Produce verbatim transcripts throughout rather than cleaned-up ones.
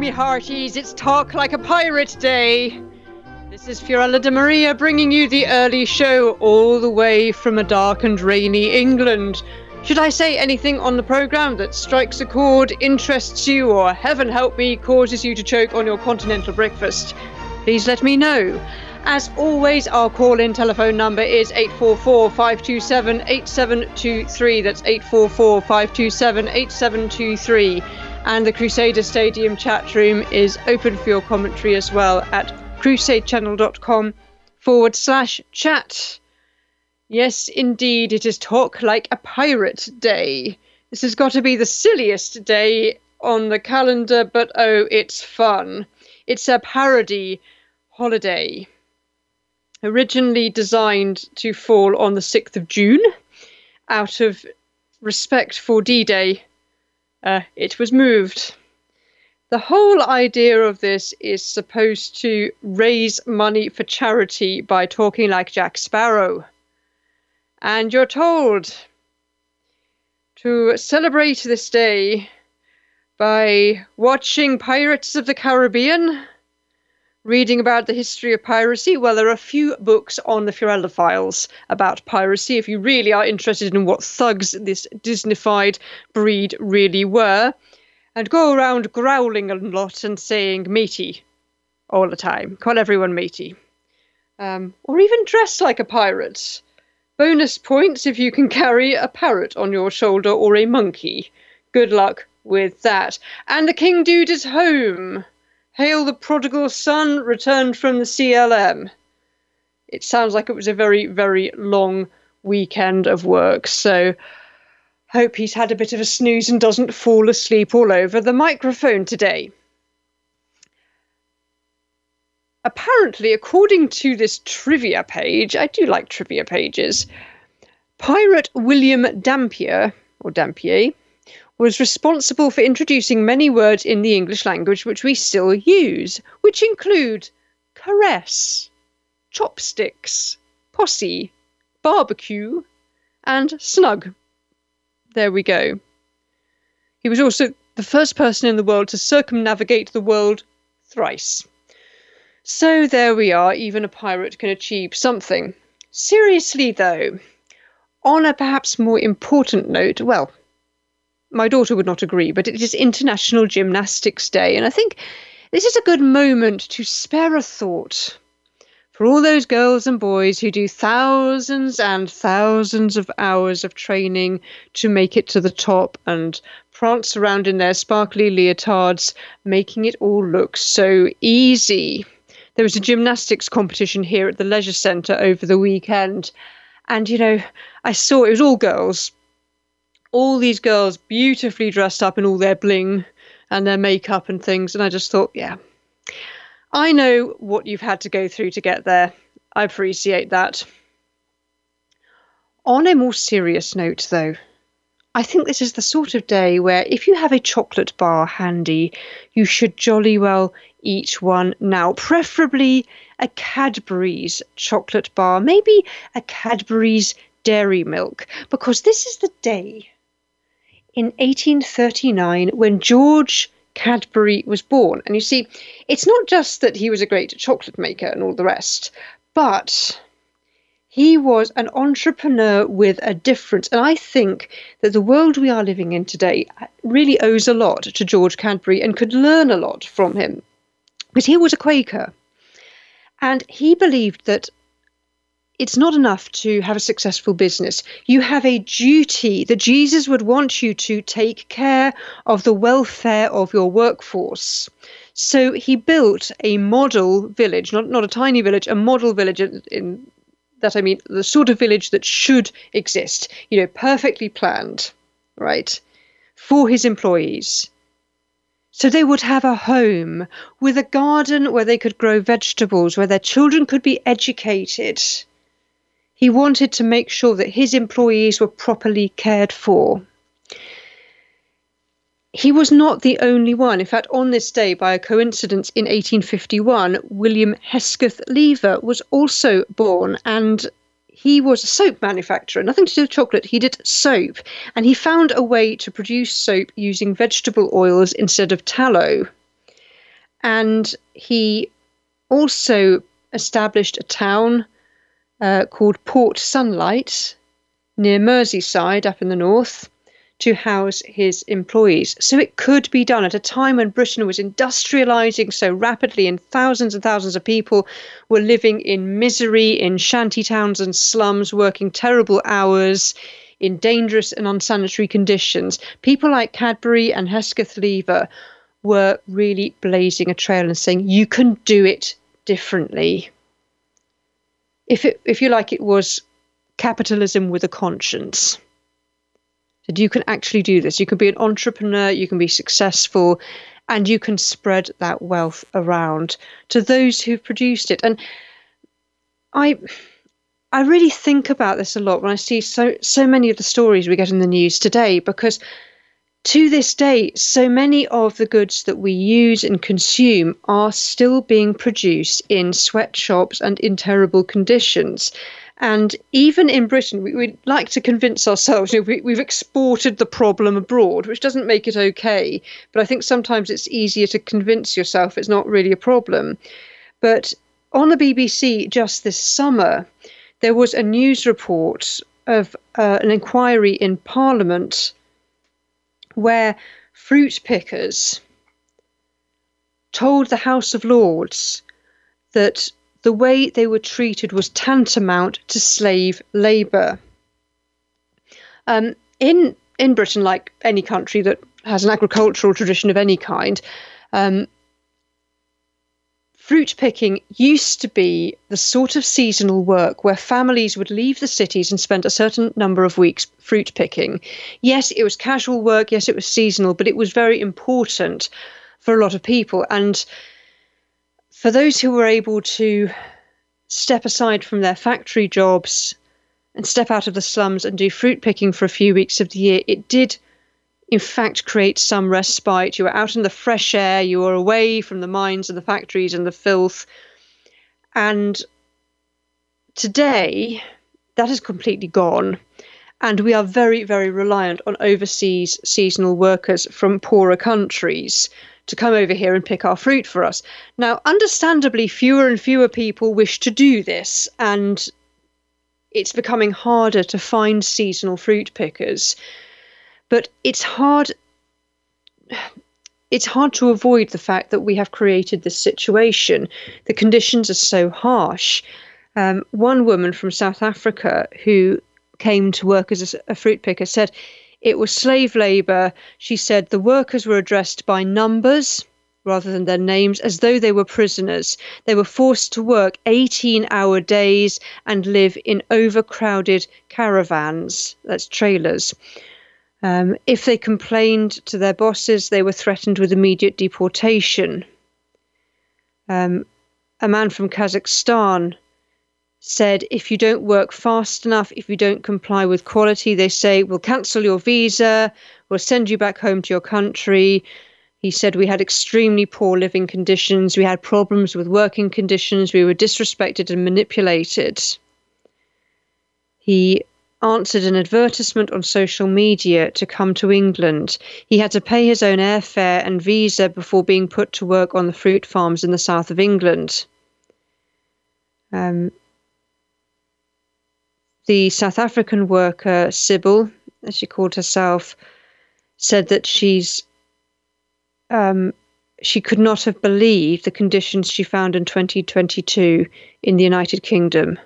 me hearties, it's Talk Like a Pirate Day. This is Fiorella de Maria bringing you The Early Show all the way from a dark and rainy England. Should I say anything on the programme that strikes a chord, interests you, or heaven help me, causes you to choke on your continental breakfast? Please let me know. As always, our call-in telephone number is eight four four, five two seven, eight seven two three. That's eight four four, five two seven, eight seven two three. And the Crusader Stadium chat room is open for your commentary as well at crusade channel dot com forward slash chat. Yes, indeed, it is Talk Like a Pirate Day. This has got to be the silliest day on the calendar, but oh, it's fun. It's a parody holiday. Originally designed to fall on the sixth of June, out of respect for D-Day, uh, it was moved. The whole idea of this is supposed to raise money for charity by talking like Jack Sparrow. And you're told to celebrate this day by watching Pirates of the Caribbean, reading about the history of piracy. Well, there are a few books on the Fiorella Files about piracy, if you really are interested in what thugs this Disneyfied breed really were, and go around growling a lot and saying matey all the time. Call everyone matey. Um, or even dress like a pirate. Bonus points if you can carry a parrot on your shoulder or a monkey. Good luck with that. And the King Dude is home. Hail the prodigal son returned from the C L M. It sounds like it was a very, very long weekend of work. So hope he's had a bit of a snooze and doesn't fall asleep all over the microphone today. Apparently, according to this trivia page, I do like trivia pages, pirate William Dampier, or Dampier, was responsible for introducing many words in the English language which we still use, which include caress, chopsticks, posse, barbecue, and snug. There we go. He was also the first person in the world to circumnavigate the world thrice. So there we are, even a pirate can achieve something. Seriously though, on a perhaps more important note, well, my daughter would not agree, but it is International Gymnastics Day. And I think this is a good moment to spare a thought for all those girls and boys who do thousands and thousands of hours of training to make it to the top and prance around in their sparkly leotards, making it all look so easy. There was a gymnastics competition here at the Leisure Centre over the weekend. And, you know, I saw it was all girls. All these girls beautifully dressed up in all their bling and their makeup and things. And I just thought, yeah, I know what you've had to go through to get there. I appreciate that. On a more serious note, though, I think this is the sort of day where if you have a chocolate bar handy, you should jolly well eat one now, preferably a Cadbury's chocolate bar, maybe a Cadbury's dairy milk, because this is the day in eighteen thirty-nine when George Cadbury was born. And you see, it's not just that he was a great chocolate maker and all the rest, but he was an entrepreneur with a difference. And I think that the world we are living in today really owes a lot to George Cadbury and could learn a lot from him. But he was a Quaker, and he believed that it's not enough to have a successful business. You have a duty that Jesus would want you to take care of the welfare of your workforce. So he built a model village, not, not a tiny village, a model village in, in that I mean, the sort of village that should exist, you know, perfectly planned, right, for his employees. So they would have a home with a garden where they could grow vegetables, where their children could be educated. He wanted to make sure that his employees were properly cared for. He was not the only one. In fact, on this day, by a coincidence, in eighteen fifty-one, William Hesketh Lever was also born, and he was a soap manufacturer. Nothing to do with chocolate. He did soap, and he found a way to produce soap using vegetable oils instead of tallow. And he also established a town uh, called Port Sunlight near Merseyside up in the north to house his employees. So it could be done at a time when Britain was industrializing so rapidly and thousands and thousands of people were living in misery, in shanty towns and slums, working terrible hours in dangerous and unsanitary conditions. People like Cadbury and Hesketh Lever were really blazing a trail and saying, you can do it differently. If it, if you like, it was capitalism with a conscience. That you can actually do this. You can be an entrepreneur, you can be successful, and you can spread that wealth around to those who produced it. And I I really think about this a lot when I see so so many of the stories we get in the news today, because to this day, so many of the goods that we use and consume are still being produced in sweatshops and in terrible conditions. And even in Britain, we, we like to convince ourselves, you know, we, we've exported the problem abroad, which doesn't make it okay. But I think sometimes it's easier to convince yourself it's not really a problem. But on the B B C just this summer, there was a news report of uh, an inquiry in Parliament where fruit pickers told the House of Lords that the way they were treated was tantamount to slave labour. Um, in in Britain, like any country that has an agricultural tradition of any kind, um, fruit picking used to be the sort of seasonal work where families would leave the cities and spend a certain number of weeks fruit picking. Yes, it was casual work. Yes, it was seasonal, but it was very important for a lot of people. And for those who were able to step aside from their factory jobs and step out of the slums and do fruit picking for a few weeks of the year, it did, in fact, create some respite. You were out in the fresh air, you were away from the mines and the factories and the filth. And today, that is completely gone. And we are very, very reliant on overseas seasonal workers from poorer countries to come over here and pick our fruit for us. Now, understandably, fewer and fewer people wish to do this, and it's becoming harder to find seasonal fruit pickers. But it's hard, it's hard to avoid the fact that we have created this situation. The conditions are so harsh. Um, one woman from South Africa who came to work as a, a fruit picker said, it was slave labour. She said the workers were addressed by numbers rather than their names, as though they were prisoners. They were forced to work eighteen-hour days and live in overcrowded caravans, that's trailers. Um, if they complained to their bosses, they were threatened with immediate deportation. Um, a man from Kazakhstan said, if you don't work fast enough, if you don't comply with quality, they say, we'll cancel your visa, we'll send you back home to your country. He said, we had extremely poor living conditions, we had problems with working conditions, we were disrespected and manipulated. He answered an advertisement on social media to come to England. He had to pay his own airfare and visa before being put to work on the fruit farms in the south of England. Um, The South African worker, Sybil, as she called herself, said that she's um, she could not have believed the conditions she found in twenty twenty-two in the United Kingdom.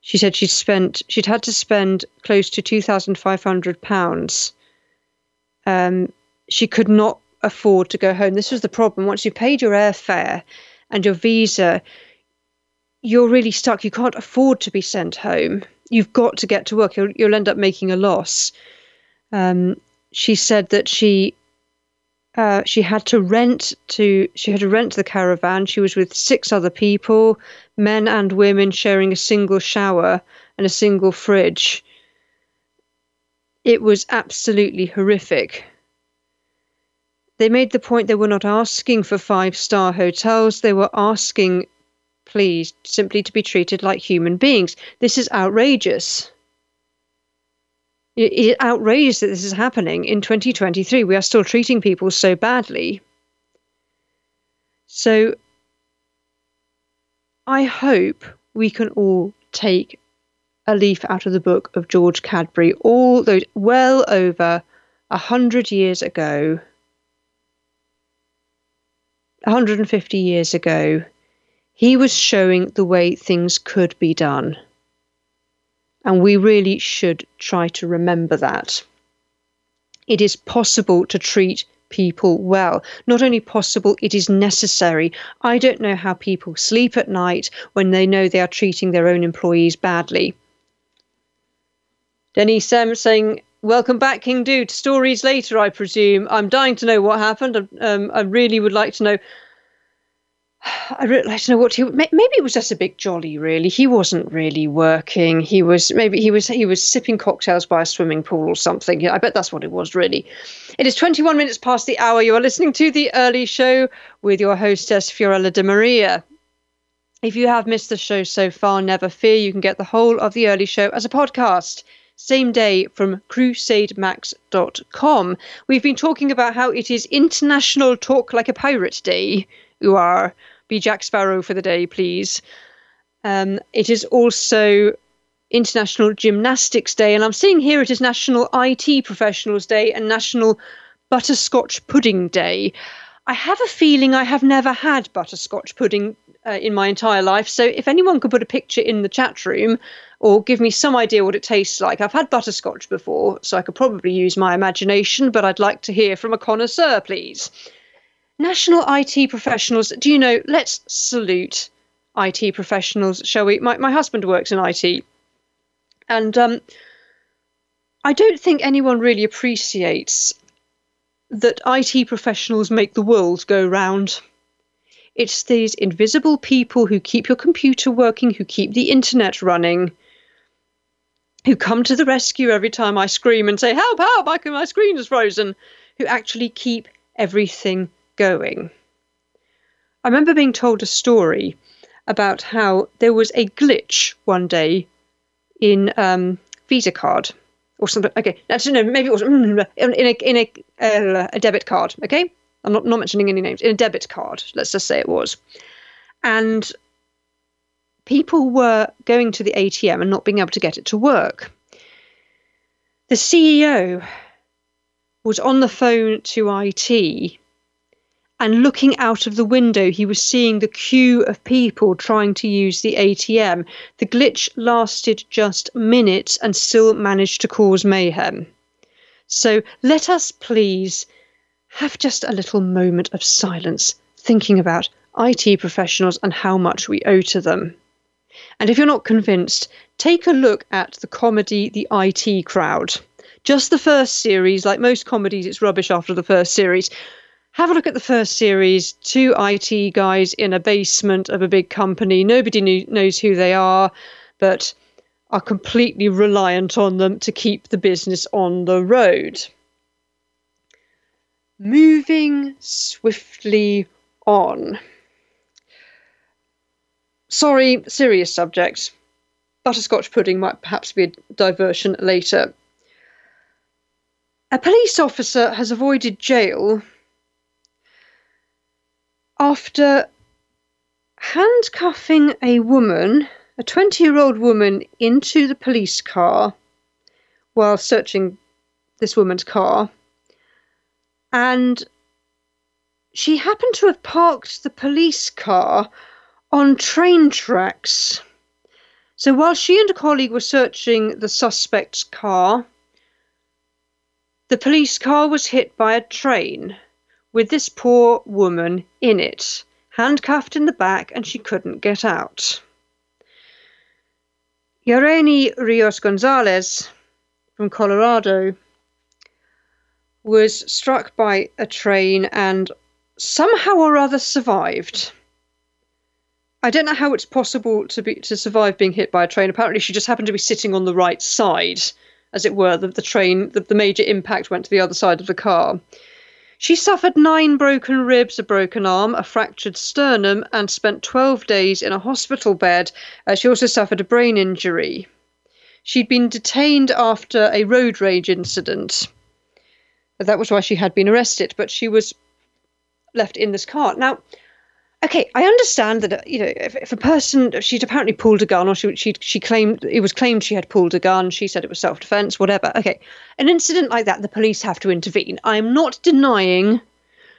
She said she'd spent she'd had to spend close to two thousand five hundred pounds. Um, she could not afford to go home. This was the problem. Once you paid your airfare and your visa, you're really stuck. You can't afford to be sent home. You've got to get to work. You'll, you'll end up making a loss. Um, she said that she uh, she had to rent to she had to rent the caravan. She was with six other people, men and women, sharing a single shower and a single fridge. It was absolutely horrific. They made the point they were not asking for five-star hotels. They were asking, please, simply to be treated like human beings. This is outrageous. It is outrageous that this is happening in twenty twenty-three. We are still treating people so badly. So I hope we can all take a leaf out of the book of George Cadbury, all those well over a hundred years ago, one hundred fifty years ago. He was showing the way things could be done. And we really should try to remember that. It is possible to treat people well. Not only possible, it is necessary. I don't know how people sleep at night when they know they are treating their own employees badly. Denny Sem saying, welcome back, King Dude. Stories later, I presume. I'm dying to know what happened. Um, I really would like to know. I really like to know what he. Maybe it was just a big jolly. Really, he wasn't really working. He was maybe he was he was sipping cocktails by a swimming pool or something. I bet that's what it was. Really, it is twenty-one minutes past the hour. You are listening to The Early Show with your hostess Fiorella de Maria. If you have missed the show so far, never fear. You can get the whole of The Early Show as a podcast, same day from crusade max dot com. We've been talking about how it is International Talk Like a Pirate Day. You are. Be Jack Sparrow for the day, please. Um, it is also International Gymnastics Day, and I'm seeing here it is National I T Professionals Day and National Butterscotch Pudding Day. I have a feeling I have never had butterscotch pudding uh, in my entire life, so if anyone could put a picture in the chat room or give me some idea what it tastes like. I've had butterscotch before, so I could probably use my imagination, but I'd like to hear from a connoisseur, please. National I T professionals, do you know, let's salute I T professionals, shall we? My my husband works in I T, and um, I don't think anyone really appreciates that I T professionals make the world go round. It's these invisible people who keep your computer working, who keep the internet running, who come to the rescue every time I scream and say, help, help, my, my screen is frozen, who actually keep everything going. I remember being told a story about how there was a glitch one day in um, Visa card or something. Okay, actually, no, maybe it was in a in a, uh, a debit card. Okay, I'm not, not mentioning any names. In a debit card, let's just say it was, and people were going to the A T M and not being able to get it to work. The C E O was on the phone to I T. And looking out of the window, he was seeing the queue of people trying to use the A T M. The glitch lasted just minutes and still managed to cause mayhem. So let us please have just a little moment of silence thinking about I T professionals and how much we owe to them. And if you're not convinced, take a look at the comedy The I T Crowd. Just the first series, like most comedies, it's rubbish after the first series. Have a look at the first series, two I T guys in a basement of a big company. Nobody knew, knows who they are, but are completely reliant on them to keep the business on the road. Moving swiftly on. Sorry, serious subject. Butterscotch pudding might perhaps be a diversion later. A police officer has avoided jail after handcuffing a woman, a twenty-year-old woman, into the police car while searching this woman's car. And she happened to have parked the police car on train tracks. So while she and a colleague were searching the suspect's car, the police car was hit by a train with this poor woman in it, handcuffed in the back, and she couldn't get out. Yareni Rios Gonzalez from Colorado was struck by a train and somehow or other survived. I don't know how it's possible to be to survive being hit by a train. Apparently she just happened to be sitting on the right side, as it were. The, the train, the, the major impact went to the other side of the car. She suffered nine broken ribs, a broken arm, a fractured sternum, and spent twelve days in a hospital bed. Uh, she also suffered a brain injury. She'd been detained after a road rage incident. That was why she had been arrested, but she was left in this car. Now, okay, I understand that, you know, if, if a person, she'd apparently pulled a gun, or she she she claimed, it was claimed she had pulled a gun, she said it was self-defense, whatever. Okay, an incident like that, the police have to intervene. I'm not denying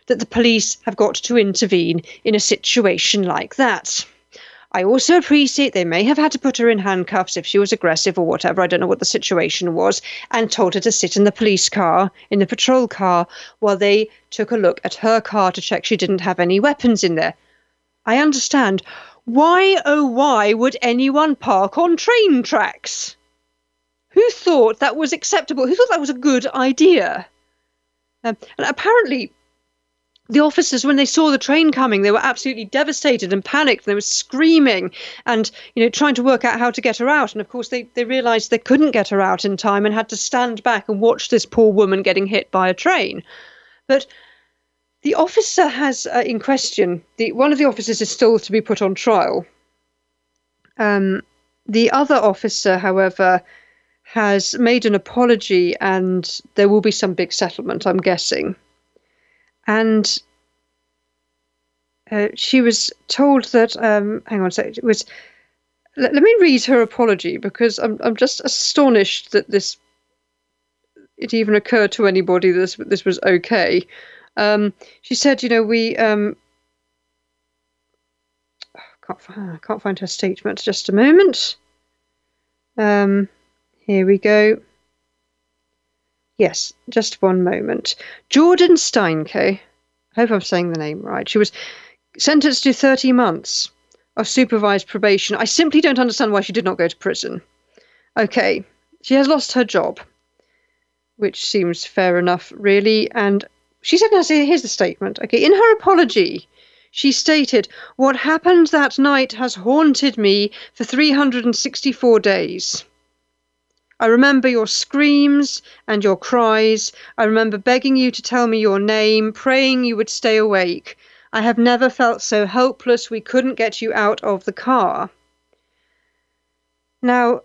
that the police have got to intervene in a situation like that. I also appreciate they may have had to put her in handcuffs if she was aggressive or whatever. I don't know what the situation was, and told her to sit in the police car, in the patrol car, while they took a look at her car to check she didn't have any weapons in there. I understand. Why, oh, why would anyone park on train tracks? Who thought that was acceptable? Who thought that was a good idea? Um, and apparently, the officers, when they saw the train coming, they were absolutely devastated and panicked. They were screaming and, you know, trying to work out how to get her out. And of course, they, they realised they couldn't get her out in time and had to stand back and watch this poor woman getting hit by a train. But the officer has uh, in question, the one of the officers is still to be put on trial. Um, the other officer, however, has made an apology, and there will be some big settlement, I'm guessing. And uh, she was told that, um, hang on a second, it was, let, let me read her apology, because I'm I'm just astonished that this, it even occurred to anybody that this, this was okay. Um, she said, you know, we, um, oh, can't, find, can't find her statement, just a moment. Um, here we go. Yes, just one moment. Jordan Steinke, I hope I'm saying the name right. She was sentenced to thirty months of supervised probation. I simply don't understand why she did not go to prison. Okay, she has lost her job, which seems fair enough, really. And she said, now, here's the statement. Okay, in her apology, she stated, what happened that night has haunted me for three hundred sixty-four days. I remember your screams and your cries. I remember begging you to tell me your name, praying you would stay awake. I have never felt so helpless we couldn't get you out of the car. Now,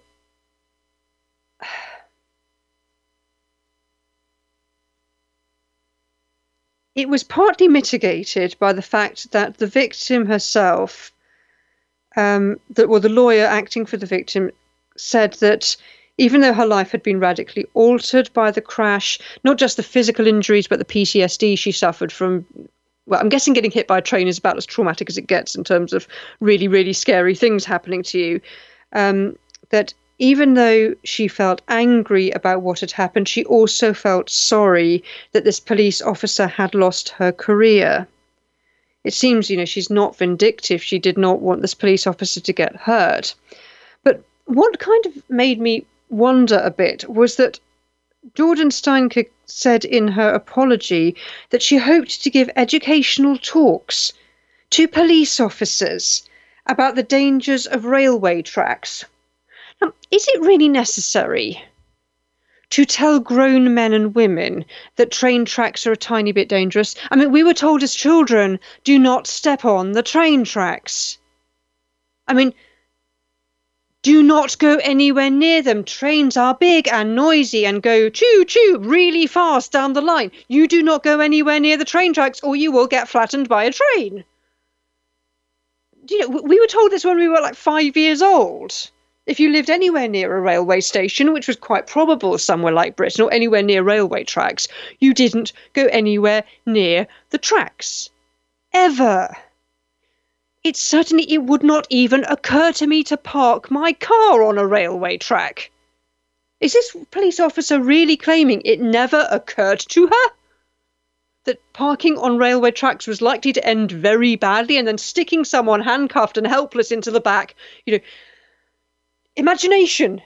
it was partly mitigated by the fact that the victim herself, um, that, well, the lawyer acting for the victim, said that even though her life had been radically altered by the crash, not just the physical injuries, but the P T S D she suffered from, well, I'm guessing getting hit by a train is about as traumatic as it gets in terms of really, really scary things happening to you. Um, that even though she felt angry about what had happened, she also felt sorry that this police officer had lost her career. It seems, you know, she's not vindictive. She did not want this police officer to get hurt. But what kind of made me wonder a bit was that Jordan Steinke said in her apology that she hoped to give educational talks to police officers about the dangers of railway tracks. Now, is it really necessary to tell grown men and women that train tracks are a tiny bit dangerous? I mean, we were told as children, do not step on the train tracks. I mean, do not go anywhere near them. Trains are big and noisy and go choo-choo really fast down the line. You do not go anywhere near the train tracks or you will get flattened by a train. You know, we were told this when we were like five years old. If you lived anywhere near a railway station, which was quite probable somewhere like Britain, or anywhere near railway tracks, you didn't go anywhere near the tracks. Ever. It certainly, it would not even occur to me to park my car on a railway track. Is this police officer really claiming it never occurred to her that parking on railway tracks was likely to end very badly, and then sticking someone handcuffed and helpless into the back? You know, imagination,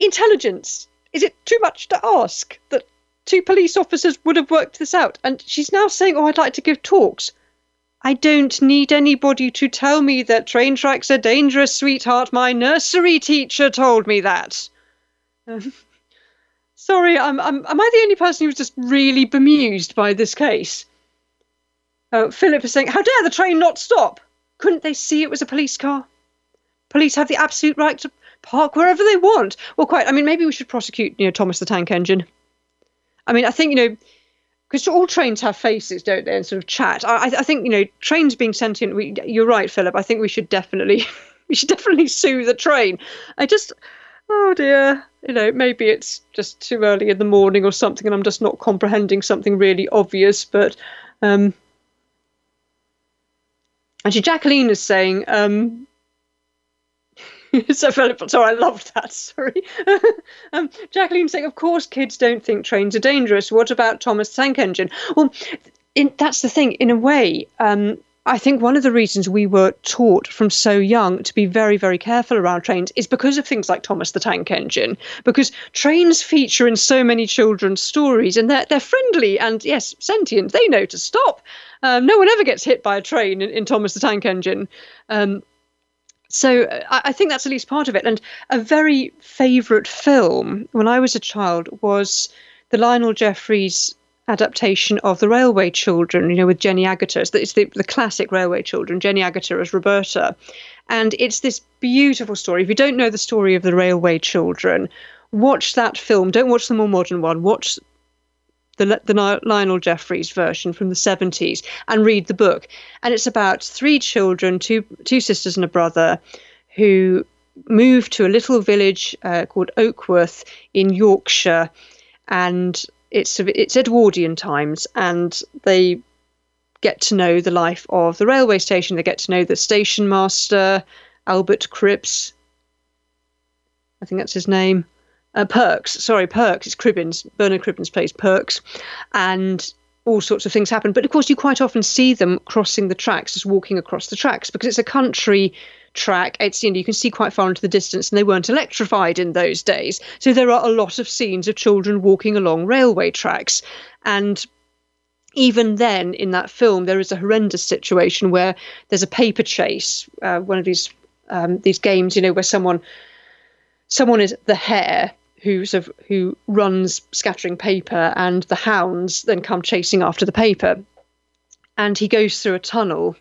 intelligence. Is it too much to ask that two police officers would have worked this out? And she's now saying, oh, I'd like to give talks. I don't need anybody to tell me that train tracks are dangerous, sweetheart. My nursery teacher told me that. Um, sorry, I'm, I'm, am I the only person who's just really bemused by this case? Uh, Philip is saying, how dare the train not stop? Couldn't they see it was a police car? Police have the absolute right to park wherever they want. Well, quite, I mean, maybe we should prosecute, you know, Thomas the Tank Engine. I mean, I think, you know, Because all trains have faces, don't they, and sort of chat. I, I think, you know, trains being sentient, we, you're right, Philip. I think we should definitely we should definitely sue the train. I just, oh dear, you know, maybe it's just too early in the morning or something and I'm just not comprehending something really obvious. But, um, actually, Jacqueline is saying, um, so Philip, sorry, I loved that, sorry. um, Jacqueline's saying, of course, kids don't think trains are dangerous. What about Thomas the Tank Engine? Well, in, that's the thing. In a way, um, I think one of the reasons we were taught from so young to be very, very careful around trains is because of things like Thomas the Tank Engine, because trains feature in so many children's stories and they're, they're friendly and, yes, sentient. They know to stop. Um, no one ever gets hit by a train in, in Thomas the Tank Engine. Um So I think that's at least part of it. And a very favourite film when I was a child was the Lionel Jeffries adaptation of The Railway Children, you know, with Jenny Agutter. It's the, it's the, the classic Railway Children, Jenny Agutter as Roberta. And it's this beautiful story. If you don't know the story of The Railway Children, watch that film. Don't watch the more modern one. Watch The, the Lionel Jeffries version from the seventies and read the book. And it's about three children, two two sisters and a brother, who move to a little village uh, called Oakworth in Yorkshire, and it's it's Edwardian times, and they get to know the life of the railway station. They get to know the station master, Albert Cripps, I think that's his name. Uh, Perks, sorry, Perks, it's Cribbins, Bernard Cribbins plays Perks, and all sorts of things happen. But of course, you quite often see them crossing the tracks, just walking across the tracks, because it's a country track. It's, you know, you can see quite far into the distance, and they weren't electrified in those days. So there are a lot of scenes of children walking along railway tracks. And even then, in that film, there is a horrendous situation where there's a paper chase, uh, one of these um, these games, you know, where someone someone is the hare, who sort of, who runs scattering paper, and the hounds then come chasing after the paper. And he goes through a tunnel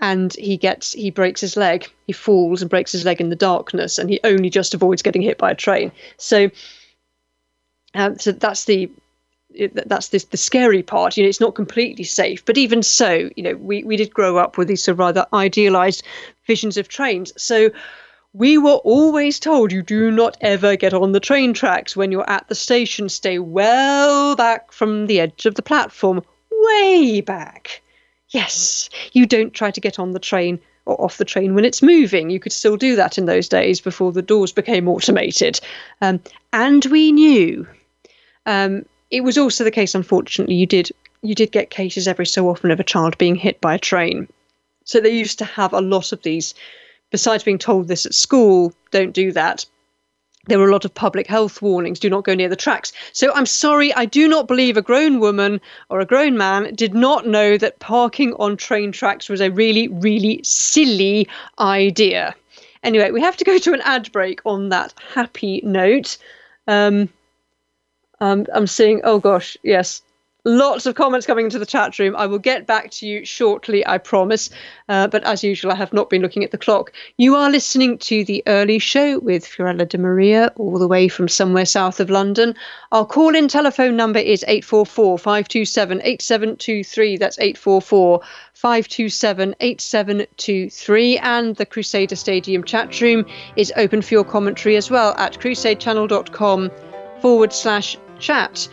and he gets, he breaks his leg. He falls and breaks his leg in the darkness, and he only just avoids getting hit by a train. So, um, so that's the, that's this, the scary part. You know, it's not completely safe, but even so, you know, we, we did grow up with these sort of rather idealized visions of trains. So, we were always told, you do not ever get on the train tracks. When you're at the station, stay well back from the edge of the platform, way back. Yes, you don't try to get on the train or off the train when it's moving. You could still do that in those days before the doors became automated. Um, and we knew. Um, it was also the case, unfortunately, you did you did get cases every so often of a child being hit by a train. So they used to have a lot of these. Besides being told this at school, don't do that, there were a lot of public health warnings, do not go near the tracks. So I'm sorry, I do not believe a grown woman or a grown man did not know that parking on train tracks was a really, really silly idea. Anyway, we have to go to an ad break on that happy note. Um, um, I'm seeing, oh gosh, yes, lots of comments coming into the chat room. I will get back to you shortly, I promise. Uh, but as usual, I have not been looking at the clock. You are listening to The Early Show with Fiorella de Maria, all the way from somewhere south of London. Our call-in telephone number is eight four four, five two seven, eight seven two three. That's eight four four, five two seven, eight seven two three. And the Crusader Stadium chat room is open for your commentary as well at crusade channel dot com forward slash chat.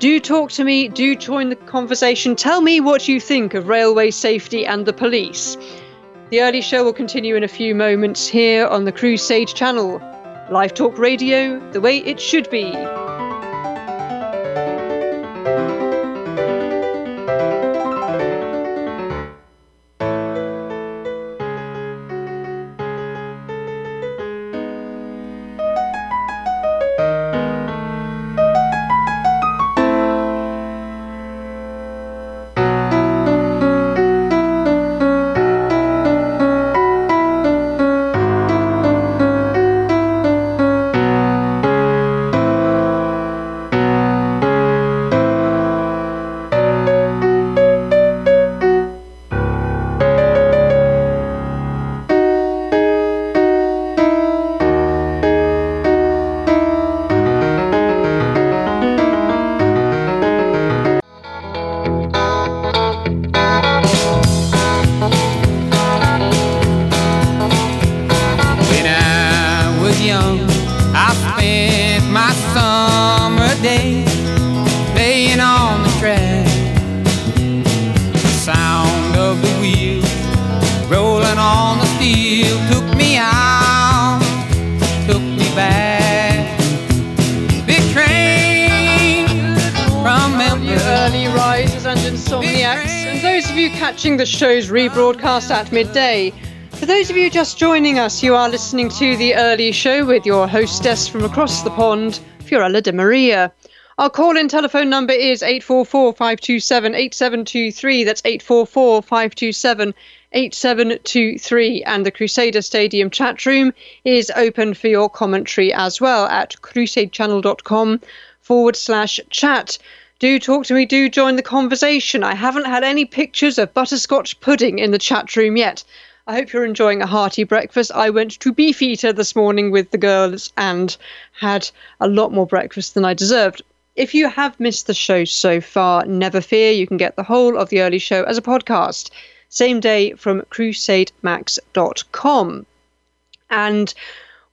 Do talk to me, do join the conversation. Tell me what you think of railway safety and the police. The Early Show will continue in a few moments here on the Crusade Channel. Live Talk Radio, the way it should be. rolling on the field, took me out, took me back. Big train from Memphis. The early risers and insomniacs, and those of you catching the show's rebroadcast at midday. For those of you just joining us, you are listening to The Early Show with your hostess from across the pond, Fiorella de Maria. Our call-in telephone number is eight four four, five two seven, eight seven two three. That's eight four four, five two seven, eight seven two three. And the Crusader Stadium chat room is open for your commentary as well at crusade channel dot com forward slash chat. Do talk to me, do join the conversation. I haven't had any pictures of butterscotch pudding in the chat room yet. I hope you're enjoying a hearty breakfast. I went to Beefeater this morning with the girls and had a lot more breakfast than I deserved. If you have missed the show so far, never fear, you can get the whole of The Early Show as a podcast, same day from crusade max dot com. And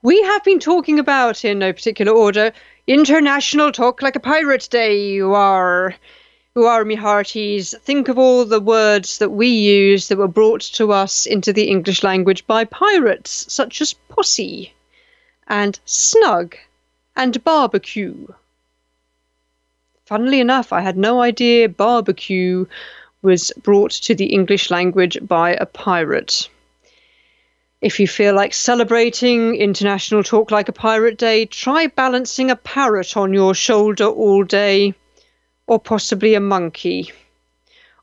we have been talking about, in no particular order, International Talk Like a Pirate Day. You are, you are, me hearties. Think of all the words that we use that were brought to us into the English language by pirates, such as posse and snug and barbecue. Funnily enough, I had no idea barbecue was brought to the English language by a pirate. If you feel like celebrating International Talk Like a Pirate Day, try balancing a parrot on your shoulder all day, or possibly a monkey,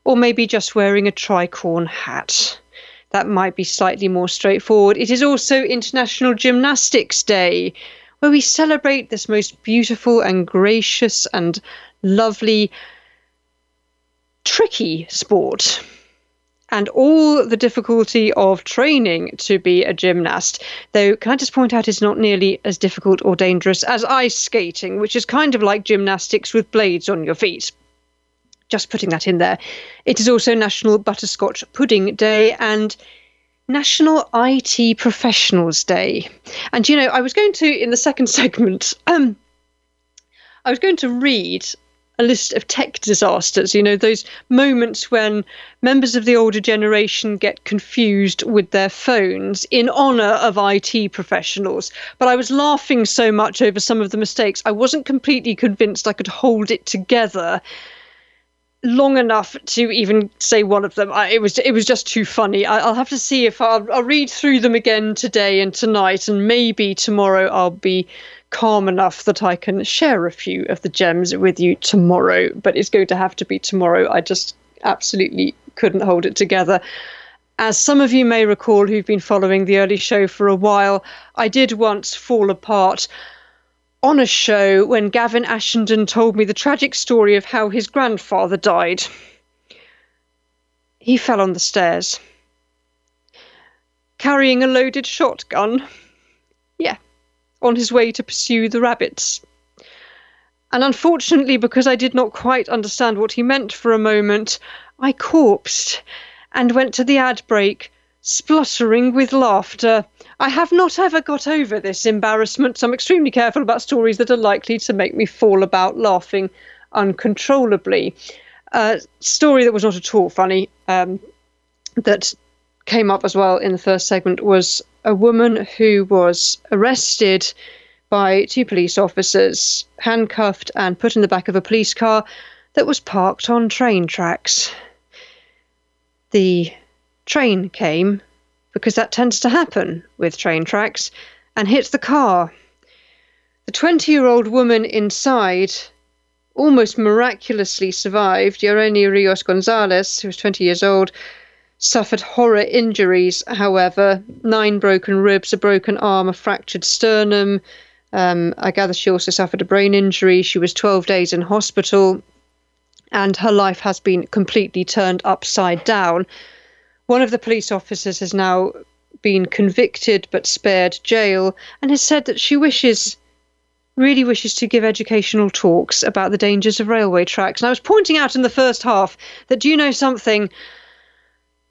or maybe just wearing a tricorn hat. That might be slightly more straightforward. It is also International Gymnastics Day, where we celebrate this most beautiful and gracious and lovely, tricky sport and all the difficulty of training to be a gymnast. Though, can I just point out, it's not nearly as difficult or dangerous as ice skating, which is kind of like gymnastics with blades on your feet. Just putting that in there. It is also National Butterscotch Pudding Day and National I T Professionals Day. And, you know, I was going to, in the second segment, um, I was going to read a list of tech disasters, you know, those moments when members of the older generation get confused with their phones in honour of I T professionals. But I was laughing so much over some of the mistakes, I wasn't completely convinced I could hold it together long enough to even say one of them. I, it was it was just too funny. I, I'll have to see if I'll, I'll read through them again today and tonight, and maybe tomorrow I'll be calm enough that I can share a few of the gems with you tomorrow. But it's going to have to be tomorrow. I just absolutely couldn't hold it together. As some of you may recall who've been following The Early Show for a while, I did once fall apart on a show when Gavin Ashenden told me the tragic story of how his grandfather died. He fell on the stairs, carrying a loaded shotgun, yeah, on his way to pursue the rabbits. And unfortunately, because I did not quite understand what he meant for a moment, I corpsed and went to the ad break, spluttering with laughter. I have not ever got over this embarrassment, so I'm extremely careful about stories that are likely to make me fall about laughing uncontrollably. A story that was not at all funny, um, that came up as well in the first segment, was a woman who was arrested by two police officers, handcuffed and put in the back of a police car that was parked on train tracks. The train came, because that tends to happen with train tracks, and hit the car. The twenty-year-old woman inside almost miraculously survived. Yoreni Rios Gonzalez, who was twenty years old, suffered horror injuries, however. Nine broken ribs, a broken arm, a fractured sternum. Um, I gather she also suffered a brain injury. She was twelve days in hospital, and her life has been completely turned upside down. One of the police officers has now been convicted but spared jail, and has said that she wishes, really wishes to give educational talks about the dangers of railway tracks. And I was pointing out in the first half that, do you know something?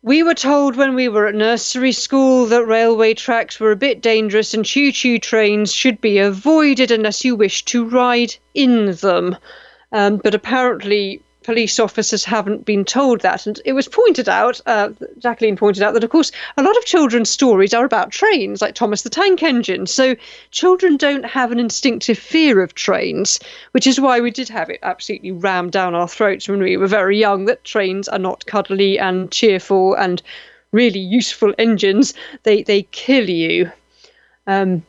We were told when we were at nursery school that railway tracks were a bit dangerous and choo-choo trains should be avoided unless you wish to ride in them. Um, but apparently police officers haven't been told that. And it was pointed out, uh, Jacqueline pointed out, that of course a lot of children's stories are about trains, like Thomas the Tank Engine. So children don't have an instinctive fear of trains, which is why we did have it absolutely rammed down our throats when we were very young, that trains are not cuddly and cheerful and really useful engines. They they kill you. Um,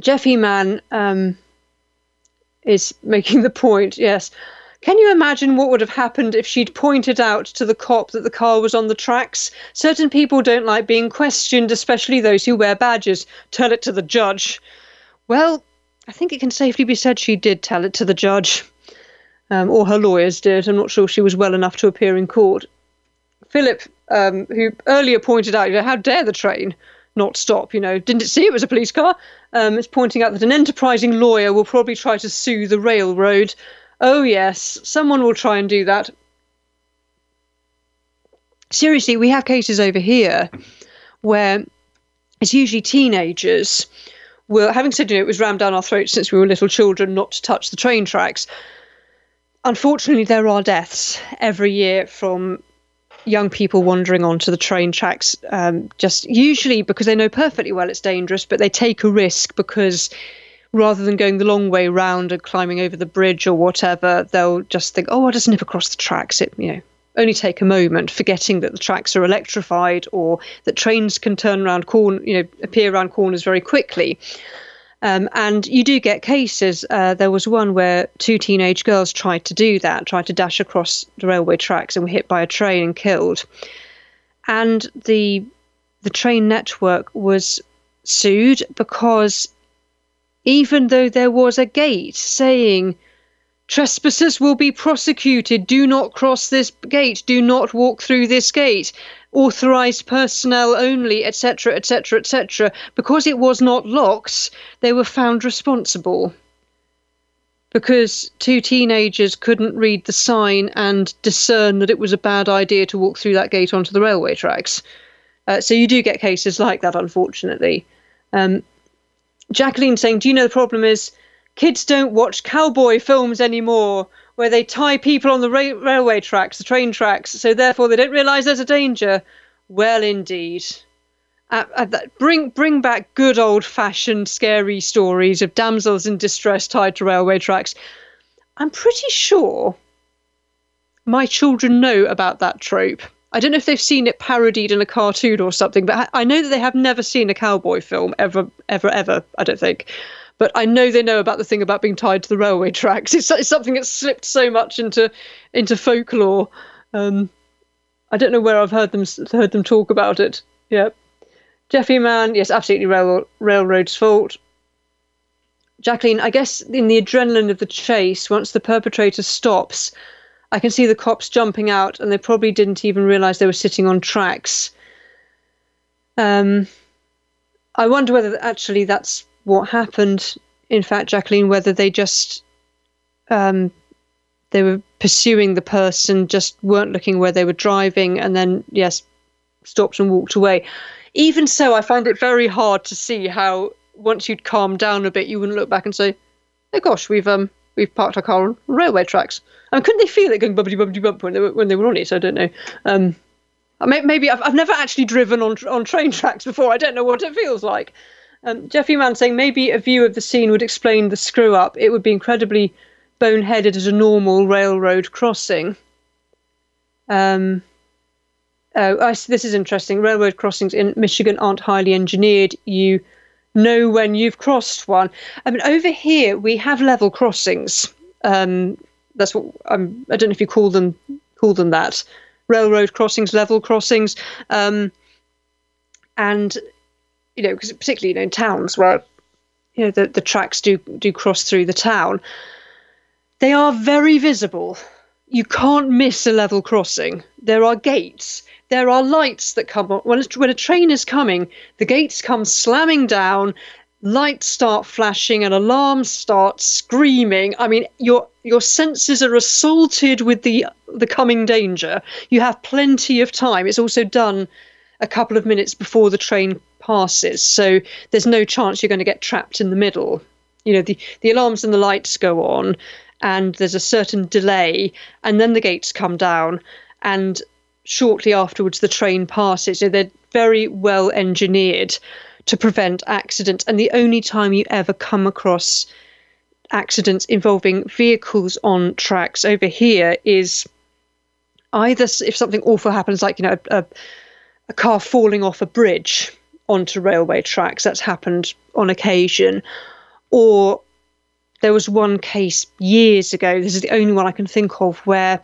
Jeffy Mann um, is making the point, yes. Can you imagine what would have happened if she'd pointed out to the cop that the car was on the tracks? Certain people don't like being questioned, especially those who wear badges. Tell it to the judge. Well, I think it can safely be said she did tell it to the judge. Um, or her lawyers did. I'm not sure she was well enough to appear in court. Philip, um, who earlier pointed out, you know, how dare the train not stop, you know, didn't it see it was a police car? Um, it's pointing out that an enterprising lawyer will probably try to sue the railroad. Oh yes, someone will try and do that. Seriously, we have cases over here where it's usually teenagers. Well, having said, you know, it was rammed down our throats since we were little children not to touch the train tracks. Unfortunately, there are deaths every year from young people wandering onto the train tracks, um, just usually because they know perfectly well it's dangerous, but they take a risk because rather than going the long way round and climbing over the bridge or whatever, they'll just think, oh, I'll just nip across the tracks. It, you know, only take a moment, forgetting that the tracks are electrified or that trains can turn around corn, you know, appear around corners very quickly. Um, and you do get cases. Uh, there was one where two teenage girls tried to do that, tried to dash across the railway tracks and were hit by a train and killed. And the the train network was sued because even though there was a gate saying, trespassers will be prosecuted, do not cross this gate, do not walk through this gate, authorised personnel only, et cetera, et cetera, et cetera, because it was not locked, they were found responsible because two teenagers couldn't read the sign and discern that it was a bad idea to walk through that gate onto the railway tracks. Uh, so you do get cases like that, unfortunately. Um, Jacqueline saying, do you know the problem is kids don't watch cowboy films anymore, where they tie people on the ra- railway tracks, the train tracks, so therefore they don't realise there's a danger. Well, indeed. Uh, uh, that, bring bring back good old-fashioned scary stories of damsels in distress tied to railway tracks. I'm pretty sure my children know about that trope. I don't know if they've seen it parodied in a cartoon or something, but I, I know that they have never seen a cowboy film, ever, ever, ever, I don't think. But I know they know about the thing about being tied to the railway tracks. It's, it's something that's slipped so much into into folklore. Um, I don't know where I've heard them heard them talk about it. Yeah, Jeffy Mann, yes, absolutely rail, railroad's fault. Jacqueline, I guess in the adrenaline of the chase, once the perpetrator stops, I can see the cops jumping out, and they probably didn't even realise they were sitting on tracks. Um, I wonder whether actually that's what happened, in fact, Jacqueline, whether they just um they were pursuing the person, just weren't looking where they were driving, and then yes, stopped and walked away. Even so, I find it very hard to see how once you'd calmed down a bit, you wouldn't look back and say, oh gosh, we've um we've parked our car on railway tracks. I mean, couldn't they feel it going bumpity bumpity bump when they were when they were on it? I don't know. um maybe I've, I've never actually driven on on train tracks before. I don't know what it feels like. Um, Jeffy Mann saying maybe a view of the scene would explain the screw-up. It would be incredibly boneheaded at a normal railroad crossing. Um, oh, I, this is interesting. Railroad crossings in Michigan aren't highly engineered. You know when you've crossed one. I mean, over here we have level crossings. Um, that's what I'm, I don't know if you call them call them that. Railroad crossings, level crossings, um, and. You know, because particularly, you know, in towns where, you know, the, the tracks do do cross through the town, they are very visible. You can't miss a level crossing. There are gates. There are lights that come on. When a, when a train is coming, the gates come slamming down, lights start flashing, and alarms start screaming. I mean, your your senses are assaulted with the the coming danger. You have plenty of time. It's also done a couple of minutes before the train passes, so there's no chance you're going to get trapped in the middle. You know, the the alarms and the lights go on, and there's a certain delay, and then the gates come down, and shortly afterwards the train passes. So they're very well engineered to prevent accidents. And the only time you ever come across accidents involving vehicles on tracks over here is either if something awful happens, like, you know, a, a car falling off a bridge onto railway tracks. That's happened on occasion. Or there was one case years ago, this is the only one I can think of, where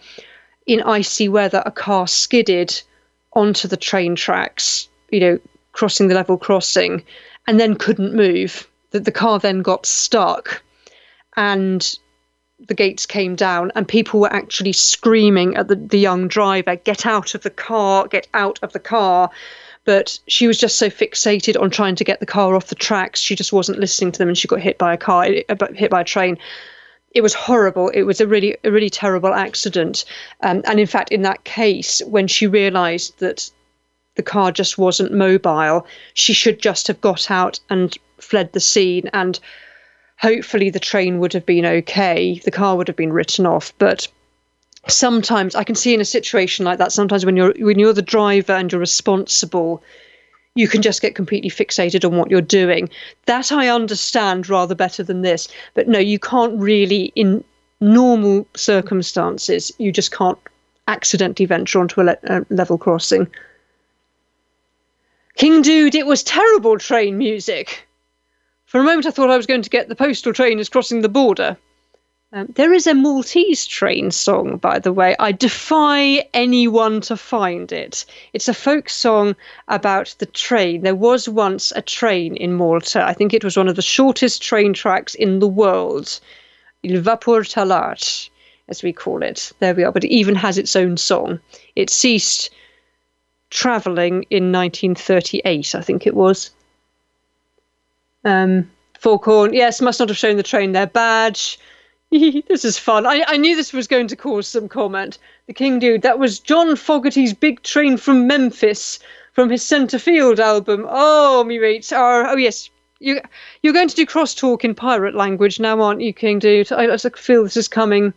in icy weather a car skidded onto the train tracks, you know, crossing the level crossing, and then couldn't move. The, the car then got stuck and the gates came down, and people were actually screaming at the, the young driver, "Get out of the car, get out of the car." But she was just so fixated on trying to get the car off the tracks, she just wasn't listening to them, and she got hit by a car, hit by a train. It was horrible. It was a really, a really terrible accident. Um, and in fact, in that case, when she realised that the car just wasn't mobile, she should just have got out and fled the scene, and hopefully the train would have been okay. The car would have been written off. But sometimes I can see in a situation like that, sometimes when you're when you're the driver and you're responsible, you can just get completely fixated on what you're doing. That I understand rather better than this. But no, you can't really, in normal circumstances, you just can't accidentally venture onto a, le- a level crossing. King Dude, it was terrible train music. For a moment I thought I was going to get "The Postal Train Is Crossing the Border." Um, there is a Maltese train song, by the way. I defy anyone to find it. It's a folk song about the train. There was once a train in Malta. I think it was one of the shortest train tracks in the world. Il Vapor Talat, as we call it. There we are. But it even has its own song. It ceased travelling in nineteen thirty-eight, I think it was. Um, Falcorn, yes, must not have shown the train their badge. This is fun. I, I knew this was going to cause some comment. The King Dude, that was John Fogerty's Big Train from Memphis from his Centre Field album. Oh, me mates. Oh, oh yes. You, you're going to do crosstalk in pirate language now, aren't you, King Dude? I, I feel this is coming.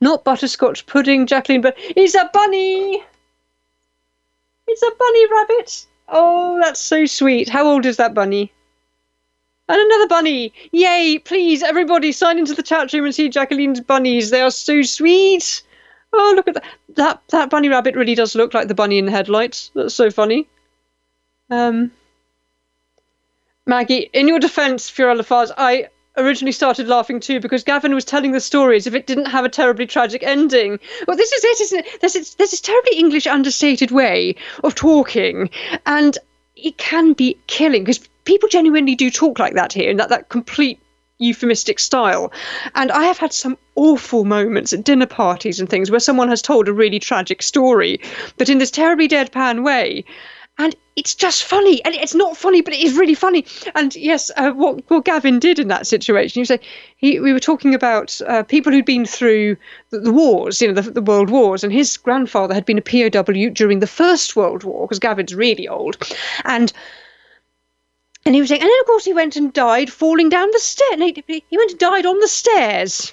Not butterscotch pudding, Jacqueline, but he's a bunny. It's a bunny rabbit. Oh, that's so sweet. How old is that bunny? And another bunny. Yay, please, everybody, sign into the chat room and see Jacqueline's bunnies. They are so sweet. Oh, look at that. That, that bunny rabbit really does look like the bunny in the headlights. That's so funny. Um, Maggie, in your defence, Fiorella Fars, I originally started laughing too because Gavin was telling the story as if it didn't have a terribly tragic ending. Well, this is it, isn't it? There's this, there's this terribly English understated way of talking, and it can be killing because people genuinely do talk like that here, in that, that complete euphemistic style. And I have had some awful moments at dinner parties and things where someone has told a really tragic story, but in this terribly deadpan way. And it's just funny. And it's not funny, but it is really funny. And yes, uh, what, what Gavin did in that situation, you say, he, we were talking about uh, people who'd been through the, the wars, you know, the, the world wars. And his grandfather had been a P O W during the First World War, because Gavin's really old. And And he was saying, and then of course he went and died falling down the stairs. No, he went and died on the stairs.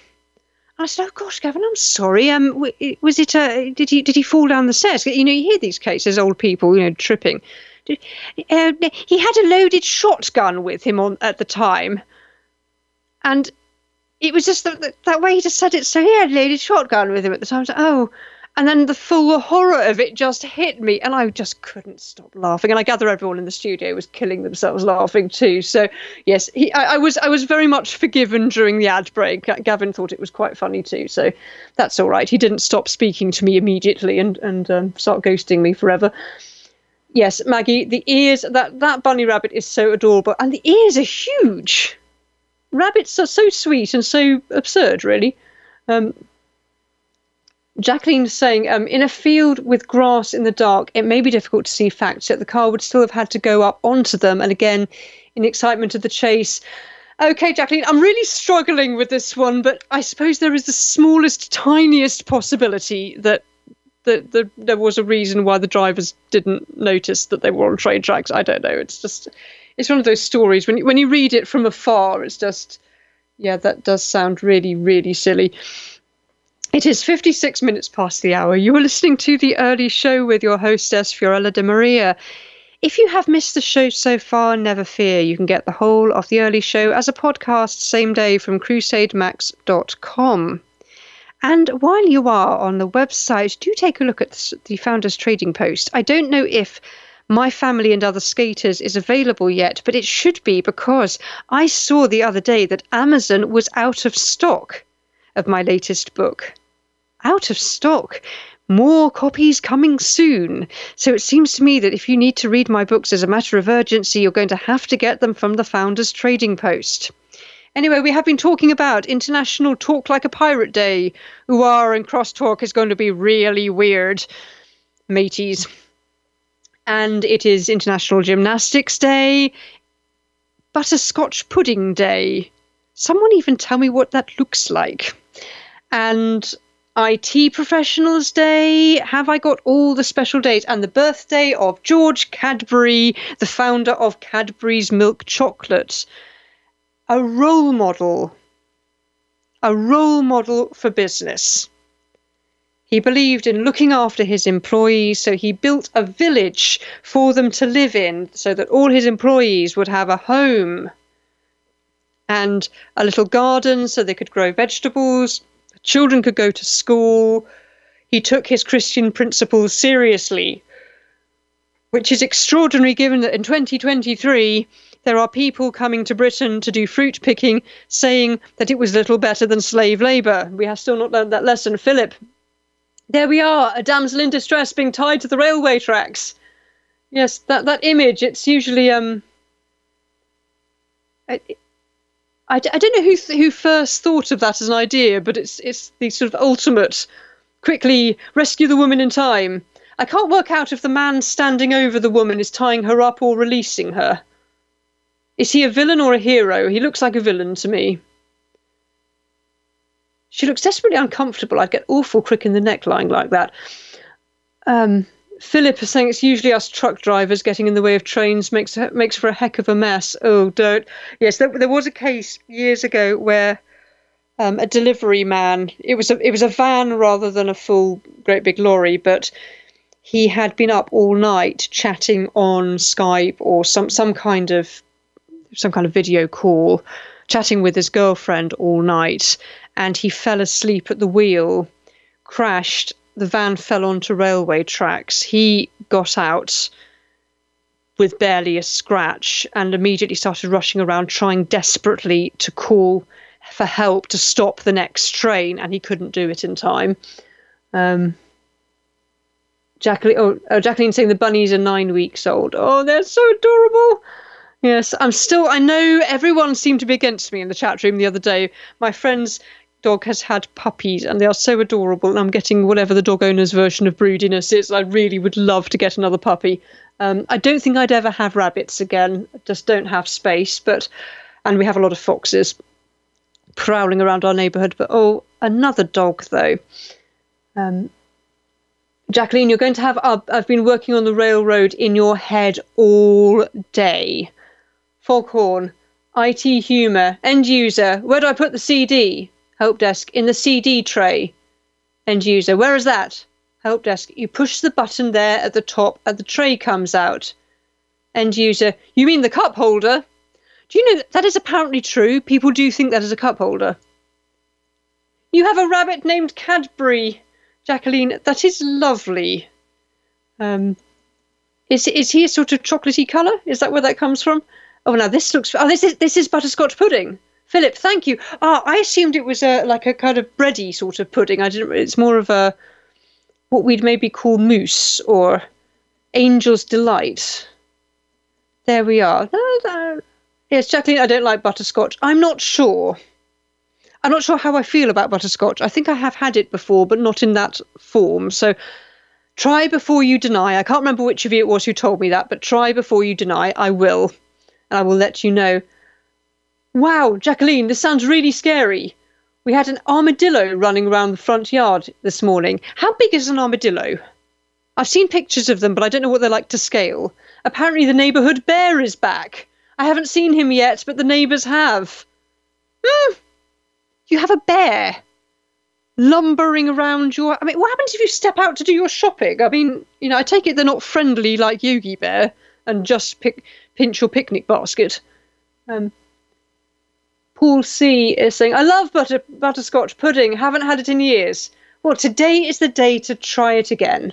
And I said, "Oh gosh, Gavin, I'm sorry. Um, was it? Uh, did he? Did he fall down the stairs? You know, you hear these cases, old people, you know, tripping. Uh, he had a loaded shotgun with him on at the time, and it was just that that way he just said it. So he had a loaded shotgun with him at the time. I was like, oh. And then the full horror of it just hit me, and I just couldn't stop laughing. And I gather everyone in the studio was killing themselves laughing too. So yes, he, I, I was I was very much forgiven during the ad break. Gavin thought it was quite funny too, so that's all right. He didn't stop speaking to me immediately and and um, start ghosting me forever. Yes, Maggie, the ears, that that bunny rabbit is so adorable, and the ears are huge. Rabbits are so sweet and so absurd, really. Um, Jacqueline's saying, um, in a field with grass in the dark, it may be difficult to see facts, yet the car would still have had to go up onto them. And again, in the excitement of the chase. OK, Jacqueline, I'm really struggling with this one, but I suppose there is the smallest, tiniest possibility that, that, that there was a reason why the drivers didn't notice that they were on train tracks. I don't know. It's just, it's one of those stories. When you, when you read it from afar, it's just... Yeah, that does sound really, really silly. It is fifty-six minutes past the hour. You are listening to The Early Show with your hostess, Fiorella de Maria. If you have missed the show so far, never fear. You can get the whole of The Early Show as a podcast same day from crusade max dot com. And while you are on the website, do take a look at the Founders Trading Post. I don't know if My Family and Other Skaters is available yet, but it should be, because I saw the other day that Amazon was out of stock of my latest book. Out of stock. More copies coming soon. So it seems to me that if you need to read my books as a matter of urgency, you're going to have to get them from the Founders Trading Post. Anyway, we have been talking about International Talk Like a Pirate Day. Ooh-ah, and crosstalk is going to be really weird, mateys. And it is International Gymnastics Day, Butterscotch Pudding Day. Someone even tell me what that looks like. And I T Professionals Day. Have I got all the special dates? And the birthday of George Cadbury, the founder of Cadbury's Milk Chocolate. A role model. A role model for business. He believed in looking after his employees, so he built a village for them to live in so that all his employees would have a home and a little garden so they could grow vegetables. Children could go to school. He took his Christian principles seriously, which is extraordinary given that in twenty twenty-three there are people coming to Britain to do fruit picking saying that it was little better than slave labour. We have still not learned that lesson, Philip. There we are, a damsel in distress being tied to the railway tracks. Yes, that, that image, it's usually... um. I, I, I don't know who who first thought of that as an idea, but it's it's the sort of ultimate, quickly rescue the woman in time. I can't work out if the man standing over the woman is tying her up or releasing her. Is he a villain or a hero? He looks like a villain to me. She looks desperately uncomfortable. I'd get awful crick in the neck lying like that. Um, Philip is saying it's usually us truck drivers getting in the way of trains makes makes for a heck of a mess. Oh, don't. Yes, there, there was a case years ago where um, a delivery man, it was a, it was a van rather than a full great big lorry, but he had been up all night chatting on Skype or some, some kind of some kind of video call, chatting with his girlfriend all night, and he fell asleep at the wheel, crashed, the van fell onto railway tracks. He got out with barely a scratch and immediately started rushing around trying desperately to call for help to stop the next train, and he couldn't do it in time. Um, Jacqueline, oh, oh, Jacqueline's saying the bunnies are nine weeks old. Oh, they're so adorable. Yes, I'm still, I know everyone seemed to be against me in the chat room the other day. My friend's dog has had puppies and they are so adorable, and I'm getting whatever the dog owner's version of broodiness is. I really would love to get another puppy. Um, I don't think I'd ever have rabbits again. I just don't have space, but, and we have a lot of foxes prowling around our neighbourhood, but oh, another dog though. Um, Jacqueline, you're going to have, uh, I've been working on the railroad in your head all day. Foghorn, I T humour, end user, where do I put the C D? Help desk, in the C D tray. End user, where is that? Help desk, you push the button there at the top and the tray comes out. End user, you mean the cup holder? Do you know that is apparently true? People do think that is a cup holder. You have a rabbit named Cadbury, Jacqueline. That is lovely. Um, is is he a sort of chocolatey colour? Is that where that comes from? Oh, now this looks... Oh, this is this is butterscotch pudding. Philip, thank you. Ah, I assumed it was a, like a kind of bready sort of pudding. I didn't... It's more of a... what we'd maybe call mousse or angel's delight. There we are. Yes, Jacqueline, I don't like butterscotch. I'm not sure. I'm not sure how I feel about butterscotch. I think I have had it before, but not in that form. So... try before you deny. I can't remember which of you it was who told me that, but try before you deny. I will. And I will let you know. Wow, Jacqueline, this sounds really scary. We had an armadillo running around the front yard this morning. How big is an armadillo? I've seen pictures of them, but I don't know what they're like to scale. Apparently the neighbourhood bear is back. I haven't seen him yet, but the neighbours have. Mm, You have a bear lumbering around your... I mean, what happens if you step out to do your shopping? I mean, you know, I take it they're not friendly like Yogi Bear and just pick, pinch your picnic basket. Um, Paul C is saying, I love butter, butterscotch pudding. Haven't had it in years. Well, today is the day to try it again.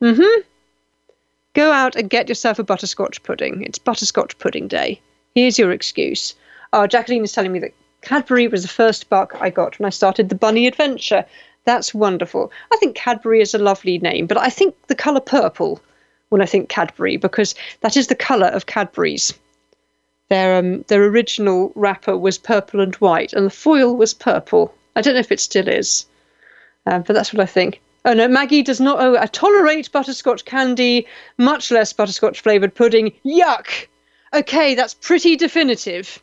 Mm-hmm. Go out and get yourself a butterscotch pudding. It's butterscotch pudding day. Here's your excuse. Oh, Jacqueline is telling me that Cadbury was the first buck I got when I started the Bunny Adventure. That's wonderful. I think Cadbury is a lovely name, but I think the colour purple when I think Cadbury, because that is the colour of Cadbury's. Their um, their original wrapper was purple and white, and the foil was purple. I don't know if it still is, um, but that's what I think. Oh no, Maggie does not oh, I tolerate butterscotch candy, much less butterscotch flavoured pudding. Yuck! Okay, that's pretty definitive.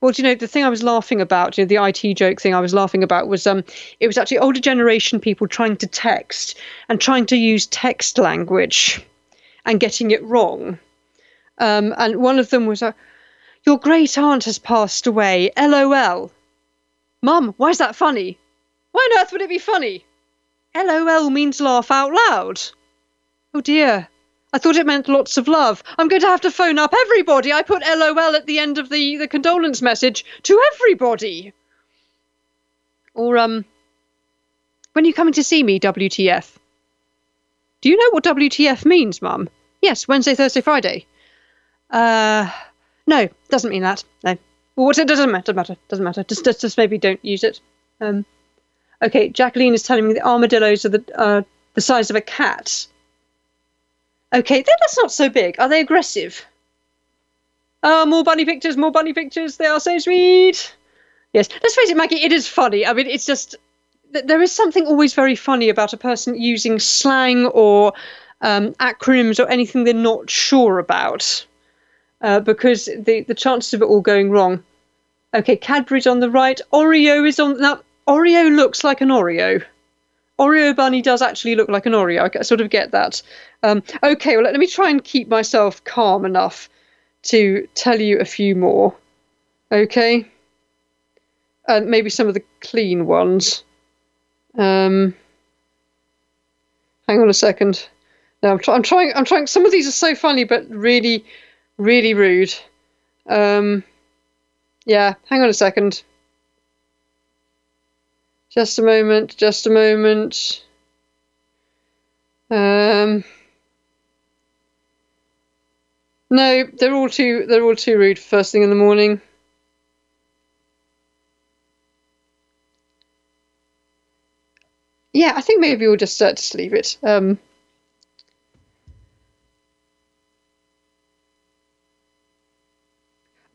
Well, do you know, the thing I was laughing about, you know, the I T joke thing I was laughing about was um, it was actually older generation people trying to text and trying to use text language and getting it wrong. Um, and one of them was, uh, your great aunt has passed away, L O L. Mum, why is that funny? Why on earth would it be funny? L O L means laugh out loud. Oh dear. I thought it meant lots of love. I'm going to have to phone up everybody. I put L O L at the end of the, the condolence message to everybody. Or, um, when are you coming to see me, W T F? Do you know what W T F means, Mum? Yes, Wednesday, Thursday, Friday. Uh, no, doesn't mean that. No. Well, what's it? Doesn't matter. Doesn't matter. Doesn't matter. Just, just, just maybe don't use it. Um, okay, Jacqueline is telling me the armadillos are the, uh, the size of a cat. Okay, that's not so big. Are they aggressive? Oh, more bunny pictures, more bunny pictures. They are so sweet. Yes, let's face it, Maggie, it is funny. I mean, it's just, there is something always very funny about a person using slang or um, acronyms or anything they're not sure about, uh, because the, the chances of it all going wrong. Okay, Cadbury's on the right. Oreo is on, now, Oreo looks like an Oreo. Oreo Bunny does actually look like an Oreo. I sort of get that. Um, okay, well, let me try and keep myself calm enough to tell you a few more. Okay. Uh, maybe some of the clean ones. Um, hang on a second. No, I'm, try- I'm trying. I'm trying. Some of these are so funny, but really, really rude. Um, yeah, hang on a second. Just a moment, just a moment. Um, no, they're all too they're all too rude first thing in the morning. Yeah, I think maybe we'll just uh, just leave it. Um,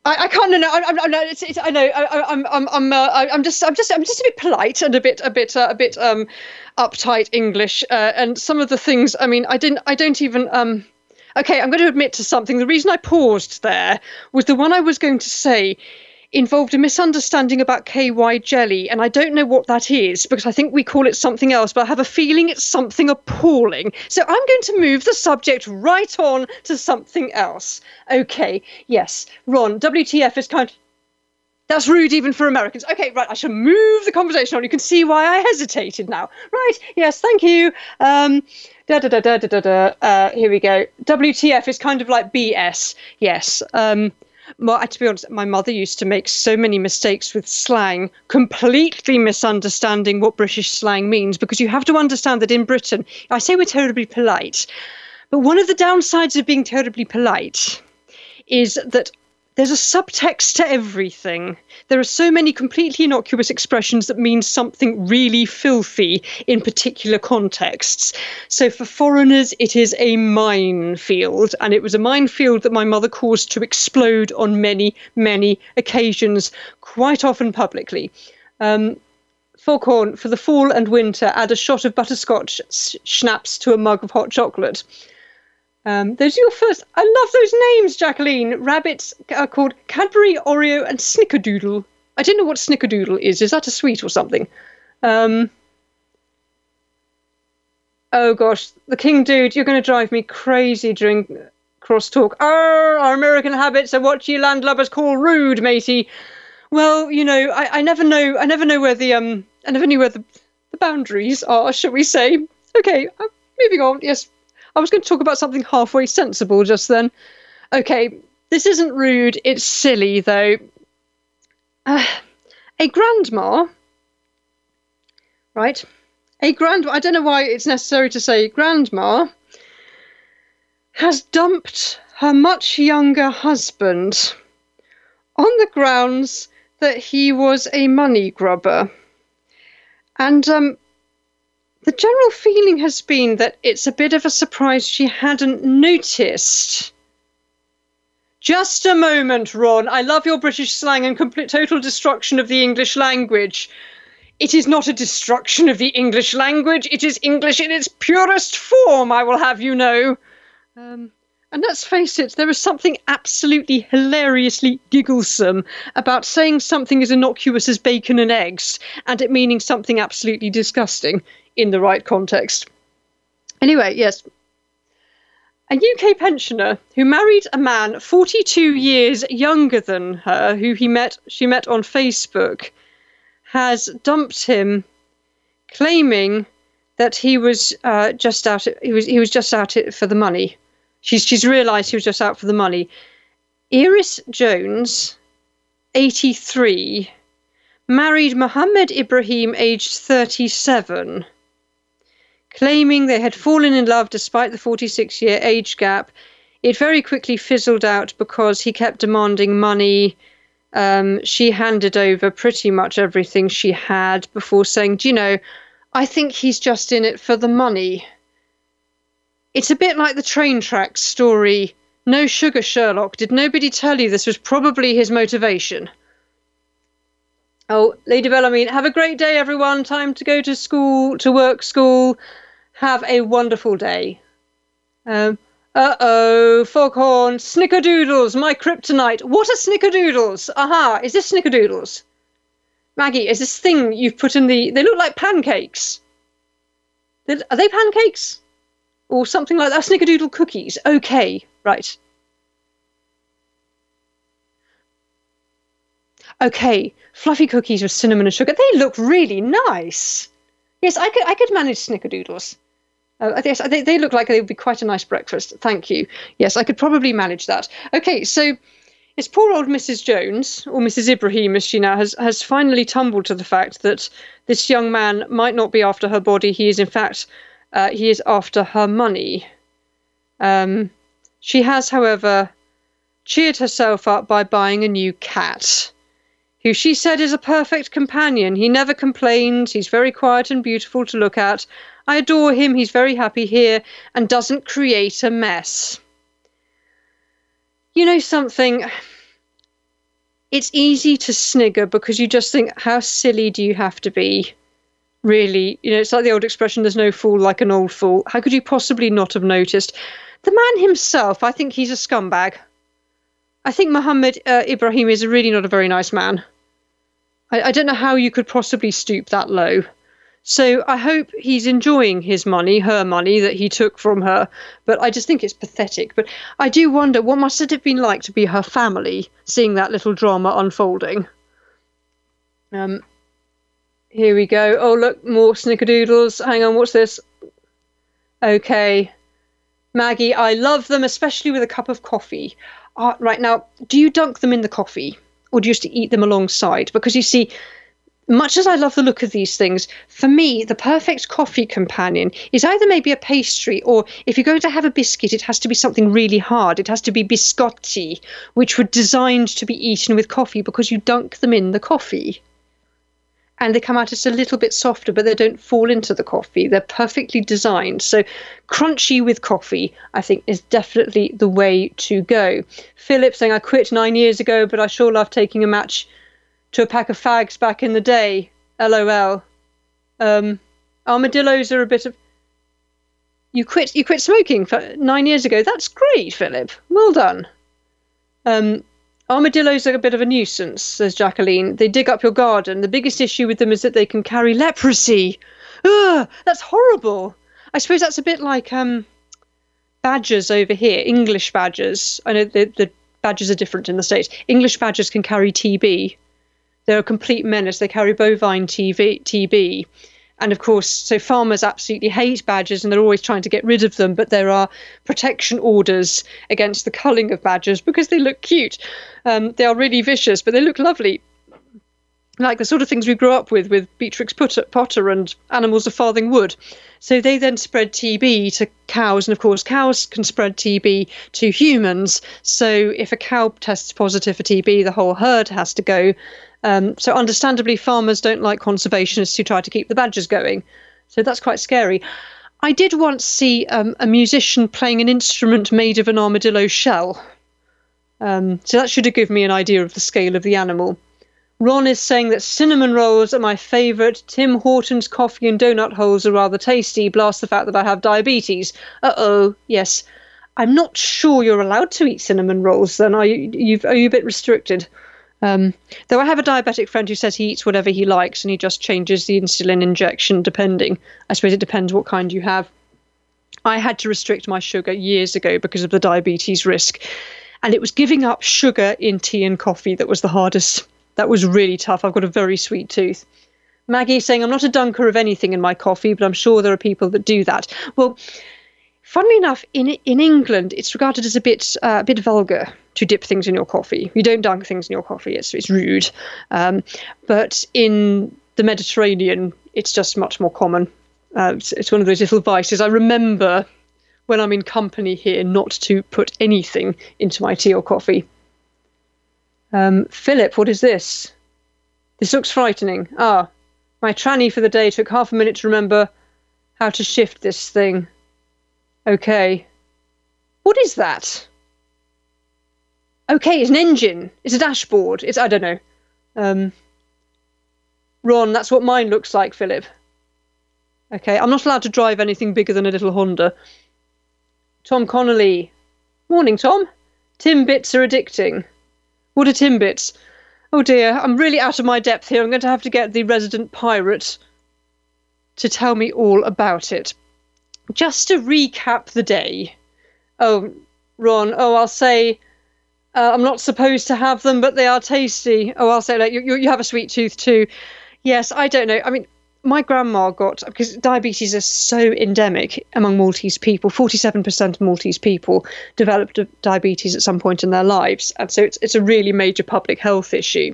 I, I can't. No, no. I'm. I'm. No, it's, it's, I know. I, I'm. I'm. I'm. Uh, I'm just. I'm just. I'm just a bit polite and a bit. A bit. Uh, a bit. Um, uptight English. Uh, and some of the things. I mean, I didn't. I don't even. Um. Okay, I'm going to admit to something. The reason I paused there was the one I was going to say involved a misunderstanding about K Y jelly, and I don't know what that is because I think we call it something else. But I have a feeling it's something appalling. So I'm going to move the subject right on to something else. Okay, yes, Ron. W T F is kind of, that's rude even for Americans. Okay, right. I shall move the conversation on. You can see why I hesitated now. Right. Yes. Thank you. Um. Da da da da da da. Uh. Here we go. W T F is kind of like B S. Yes. Um. Well, to be honest, my mother used to make so many mistakes with slang, completely misunderstanding what British slang means, because you have to understand that in Britain, I say we're terribly polite, but one of the downsides of being terribly polite is that there's a subtext to everything. There are so many completely innocuous expressions that mean something really filthy in particular contexts. So for foreigners, it is a minefield. And it was a minefield that my mother caused to explode on many, many occasions, quite often publicly. Um, Foghorn, for the fall and winter, add a shot of butterscotch schnapps to a mug of hot chocolate. Um, those are your first. I love those names, Jacqueline. Rabbits are called Cadbury, Oreo, and Snickerdoodle. I don't know what Snickerdoodle is. Is that a sweet or something? Um, oh gosh, the King Dude, you're going to drive me crazy during crosstalk. Arr, our American habits are what you landlubbers call rude, matey. Well, you know, I, I never know. I never know where the um. I never knew where the the boundaries are, shall we say? Okay, I'm moving on. Yes, I was going to talk about something halfway sensible just then. Okay, this isn't rude. It's silly though. Uh, a grandma, right? A grandma. I don't know why it's necessary to say grandma has dumped her much younger husband on the grounds that he was a money grubber. And um, the general feeling has been that it's a bit of a surprise she hadn't noticed. Just a moment, Ron. I love your British slang and complete total destruction of the English language. It is not a destruction of the English language. It is English in its purest form, I will have you know. Um... And let's face it, there is something absolutely hilariously gigglesome about saying something as innocuous as bacon and eggs and it meaning something absolutely disgusting in the right context. Anyway, yes, a U K pensioner who married a man forty-two years younger than her, who he met, she met on Facebook, has dumped him, claiming that he was uh, just out. He was he was just out it for the money. She's she's realised he was just out for the money. Iris Jones, eighty-three, married Mohammed Ibrahim, aged thirty-seven, claiming they had fallen in love despite the forty-six-year age gap. It very quickly fizzled out because he kept demanding money. Um, she handed over pretty much everything she had before saying, do you know, I think he's just in it for the money. It's a bit like the train tracks story. No sugar, Sherlock. Did nobody tell you this was probably his motivation? Oh, Lady Bellarmine, have a great day, everyone. Time to go to school, to work school. Have a wonderful day. Um, uh-oh, foghorn, snickerdoodles, my kryptonite. What are snickerdoodles? Aha, is this snickerdoodles? Maggie, is this thing you've put in the... They look like pancakes. Are they pancakes? Or something like that. Snickerdoodle cookies. Okay, right. Okay, fluffy cookies with cinnamon and sugar. They look really nice. Yes, I could. I could manage snickerdoodles. Uh, yes, they, they look like they would be quite a nice breakfast. Thank you. Yes, I could probably manage that. Okay, so it's poor old Missus Jones, or Missus Ibrahim, as she now has, has finally tumbled to the fact that this young man might not be after her body. He is, in fact. Uh, he is after her money. Um, she has, however, cheered herself up by buying a new cat, who she said is a perfect companion. He never complains. He's very quiet and beautiful to look at. I adore him. He's very happy here and doesn't create a mess. You know something? It's easy to snigger because you just think, how silly do you have to be? Really, you know, it's like the old expression, there's no fool like an old fool. How could you possibly not have noticed? The man himself, I think he's a scumbag. I think Mohammed uh, Ibrahim is really not a very nice man. I, I don't know how you could possibly stoop that low. So I hope he's enjoying his money, her money that he took from her. But I just think it's pathetic. But I do wonder, what must it have been like to be her family, seeing that little drama unfolding? Um... Here we go. Oh, look, more snickerdoodles. Hang on, what's this? Okay. Maggie, I love them, especially with a cup of coffee. Uh, right now, do you dunk them in the coffee or do you just eat them alongside? Because you see, much as I love the look of these things, for me, the perfect coffee companion is either maybe a pastry or if you're going to have a biscuit, it has to be something really hard. It has to be biscotti, which were designed to be eaten with coffee because you dunk them in the coffee. And they come out just a little bit softer, but they don't fall into the coffee. They're perfectly designed. So crunchy with coffee, I think, is definitely the way to go. Philip saying, I quit nine years ago, but I sure love taking a match to a pack of fags back in the day. LOL. Um, armadillos are a bit of... You quit You quit smoking for nine years ago. That's great, Philip. Well done. Um... Armadillos are a bit of a nuisance, says Jacqueline. They dig up your garden. The biggest issue with them is that they can carry leprosy. Ugh, that's horrible. I suppose that's a bit like um, badgers over here, English badgers. I know the, the badgers are different in the States. English badgers can carry T B. They're a complete menace. They carry bovine T B. And of course, so farmers absolutely hate badgers and they're always trying to get rid of them. But there are protection orders against the culling of badgers because they look cute. Um, they are really vicious, but they look lovely. Like the sort of things we grew up with, with Beatrix Potter and Animals of Farthing Wood. So they then spread T B to cows. And of course, cows can spread T B to humans. So if a cow tests positive for T B, the whole herd has to go. Um, so understandably, farmers don't like conservationists who try to keep the badgers going. So that's quite scary. I did once see um, a musician playing an instrument made of an armadillo shell. Um, so that should have given me an idea of the scale of the animal. Ron is saying that cinnamon rolls are my favourite. Tim Horton's coffee and donut holes are rather tasty. Blast the fact that I have diabetes. Uh-oh, yes. I'm not sure you're allowed to eat cinnamon rolls then. Are you, you've, are you a bit restricted? Um, though I have a diabetic friend who says he eats whatever he likes and he just changes the insulin injection depending. I suppose it depends what kind you have. I had to restrict my sugar years ago because of the diabetes risk. And it was giving up sugar in tea and coffee that was the hardest. That was really tough. I've got a very sweet tooth. Maggie's saying, I'm not a dunker of anything in my coffee, but I'm sure there are people that do that. Well, funnily enough, in in England, it's regarded as a bit uh, a bit vulgar to dip things in your coffee. You don't dunk things in your coffee. It's, it's rude. Um, but in the Mediterranean, it's just much more common. Uh, it's, it's one of those little vices. I remember when I'm in company here not to put anything into my tea or coffee. Um, Philip, what is this? This looks frightening. Ah, my tranny for the day took half a minute to remember how to shift this thing. Okay. What is that? Okay, it's an engine. It's a dashboard. It's, I don't know. Um, Ron, that's what mine looks like, Philip. Okay, I'm not allowed to drive anything bigger than a little Honda. Tom Connolly. Morning, Tom. Timbits are addicting. What are Timbits? Oh dear, I'm really out of my depth here. I'm going to have to get the resident pirate to tell me all about it. Just to recap the day. Oh, Ron, oh, I'll say uh, I'm not supposed to have them, but they are tasty. Oh, I'll say like, you, you have a sweet tooth too. Yes, I don't know. I mean, my grandma got, because diabetes is so endemic among Maltese people, forty-seven percent of Maltese people developed diabetes at some point in their lives. And so it's it's a really major public health issue.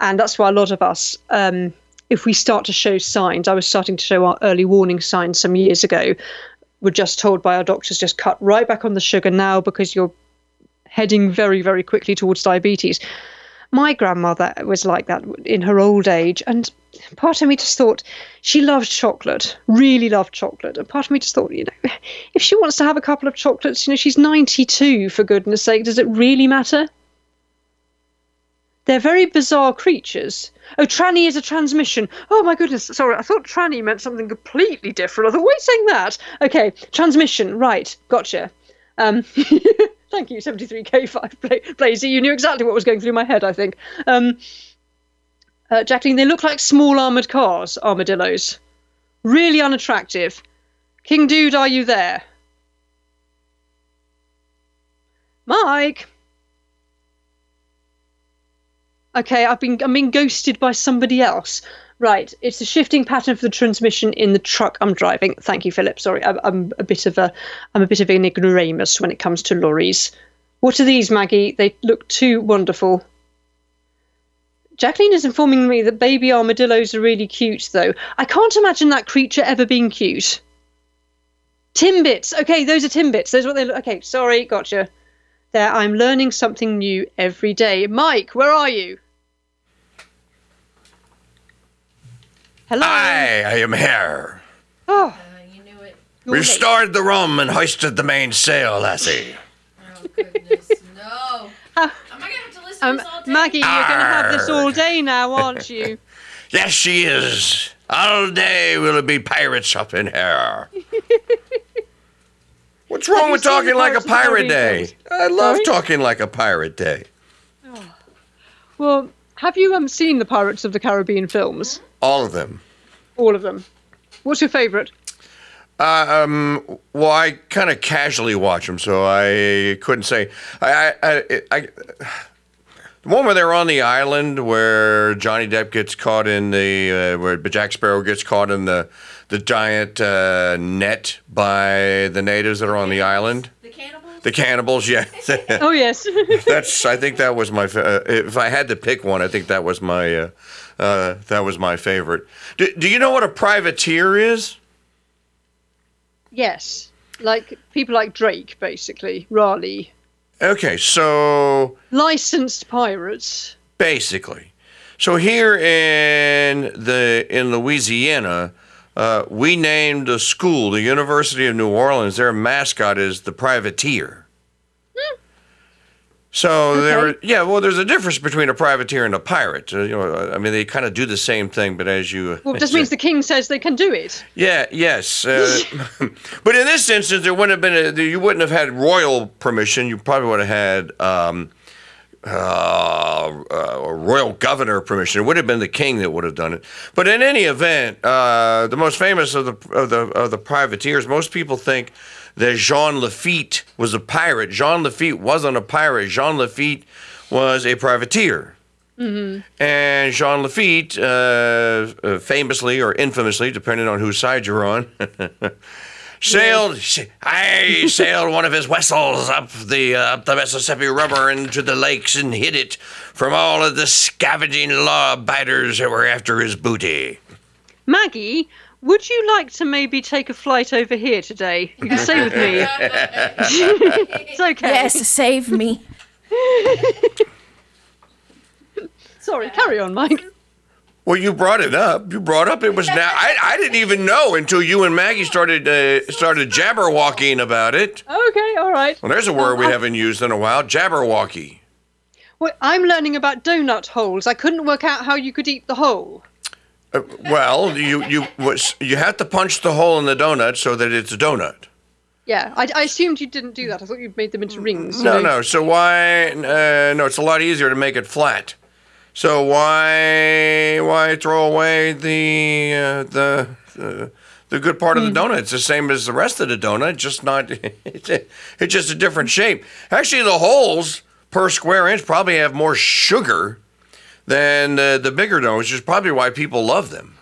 And that's why a lot of us, um, if we start to show signs, I was starting to show our early warning signs some years ago, we're just told by our doctors, just cut right back on the sugar now because you're heading very, very quickly towards diabetes. My grandmother was like that in her old age. And part of me just thought she loved chocolate, really loved chocolate. And part of me just thought, you know, if she wants to have a couple of chocolates, you know, she's ninety-two, for goodness sake. Does it really matter? They're very bizarre creatures. Oh, tranny is a transmission. Oh, my goodness. Sorry, I thought tranny meant something completely different. I thought, why are you saying that? OK, transmission. Right. Gotcha. Um Thank you, seventy-three K five Blazy. You knew exactly what was going through my head, I think. Um, uh, Jacqueline, they look like small armoured cars, armadillos. Really unattractive. King Dude, are you there? Mike? Okay, I've been, I'm being ghosted by somebody else. Right, it's the shifting pattern for the transmission in the truck I'm driving. Thank you, Philip. Sorry, I'm, I'm a bit of a, I'm a bit of an ignoramus when it comes to lorries. What are these, Maggie? They look too wonderful. Jacqueline is informing me that baby armadillos are really cute, though. I can't imagine that creature ever being cute. Timbits. Okay, those are Timbits. Those are what they look. Okay, sorry, gotcha. There, I'm learning something new every day. Mike, where are you? Hello. Aye, I am here. Oh, uh, you knew it. We've stored the rum and hoisted the main sail, lassie. Oh, goodness, no. Uh, Am I going to have to listen um, to this all day? Maggie, Arr. You're going to have this all day now, aren't you? Yes, she is. All day we'll be pirates up in here. What's wrong with talking like a pirate day? I love Sorry? talking like a pirate day. Oh. Well, have you um, seen the Pirates of the Caribbean films? All of them. All of them. What's your favourite? Uh, um, well, I kind of casually watch them, so I couldn't say. I, I, I, I The one where they're on the island where Johnny Depp gets caught in the, uh, where Jack Sparrow gets caught in the, the giant uh, net by the natives that are on the island. The cannibals? The cannibals, yeah. Oh, yes. That's, I think that was my, uh, if I had to pick one, I think that was my, uh, uh, that was my favorite. Do, do you know what a privateer is? Yes. Like, people like Drake, basically. Raleigh. Okay, so... licensed pirates. Basically. So here in the in Louisiana, uh, we named a school, the University of New Orleans, their mascot is the privateer. Mm. So okay. there, yeah, well, there's a difference between a privateer and a pirate. You know, I mean, they kind of do the same thing, but as you... Well, it just means the king says they can do it. Yeah, yes. Uh, but in this instance, there wouldn't have been, a, you wouldn't have had royal permission. You probably would have had um, uh, uh, royal governor permission. It would have been the king that would have done it. But in any event, uh, the most famous of the of the of the privateers, most people think that Jean Lafitte was a pirate. Jean Lafitte wasn't a pirate. Jean Lafitte was a privateer. Mm-hmm. And Jean Lafitte, uh, famously or infamously, depending on whose side you're on, sailed. I sailed one of his vessels up the uh, up the Mississippi River into the lakes and hid it from all of the scavenging law-abiders that were after his booty. Maggie, would you like to maybe take a flight over here today? You can stay with me. It's okay. Yes, save me. Sorry, carry on, Mike. Well, you brought it up. You brought up it was now. I, I didn't even know until you and Maggie started uh, started jabberwocking about it. Okay, all right. Well, there's a word um, we I... haven't used in a while. Jabberwocky. Well, I'm learning about donut holes. I couldn't work out how you could eat the hole. Uh, well, you you you have to punch the hole in the donut so that it's a donut. Yeah, I, I assumed you didn't do that. I thought you made them into rings. No, know? no. So why? Uh, no, it's a lot easier to make it flat. So why why throw away the uh, the uh, the good part mm. of the donut? It's the same as the rest of the donut, just not. it's, a, it's just a different shape. Actually, the holes per square inch probably have more sugar than uh, the bigger donuts, which is probably why people love them.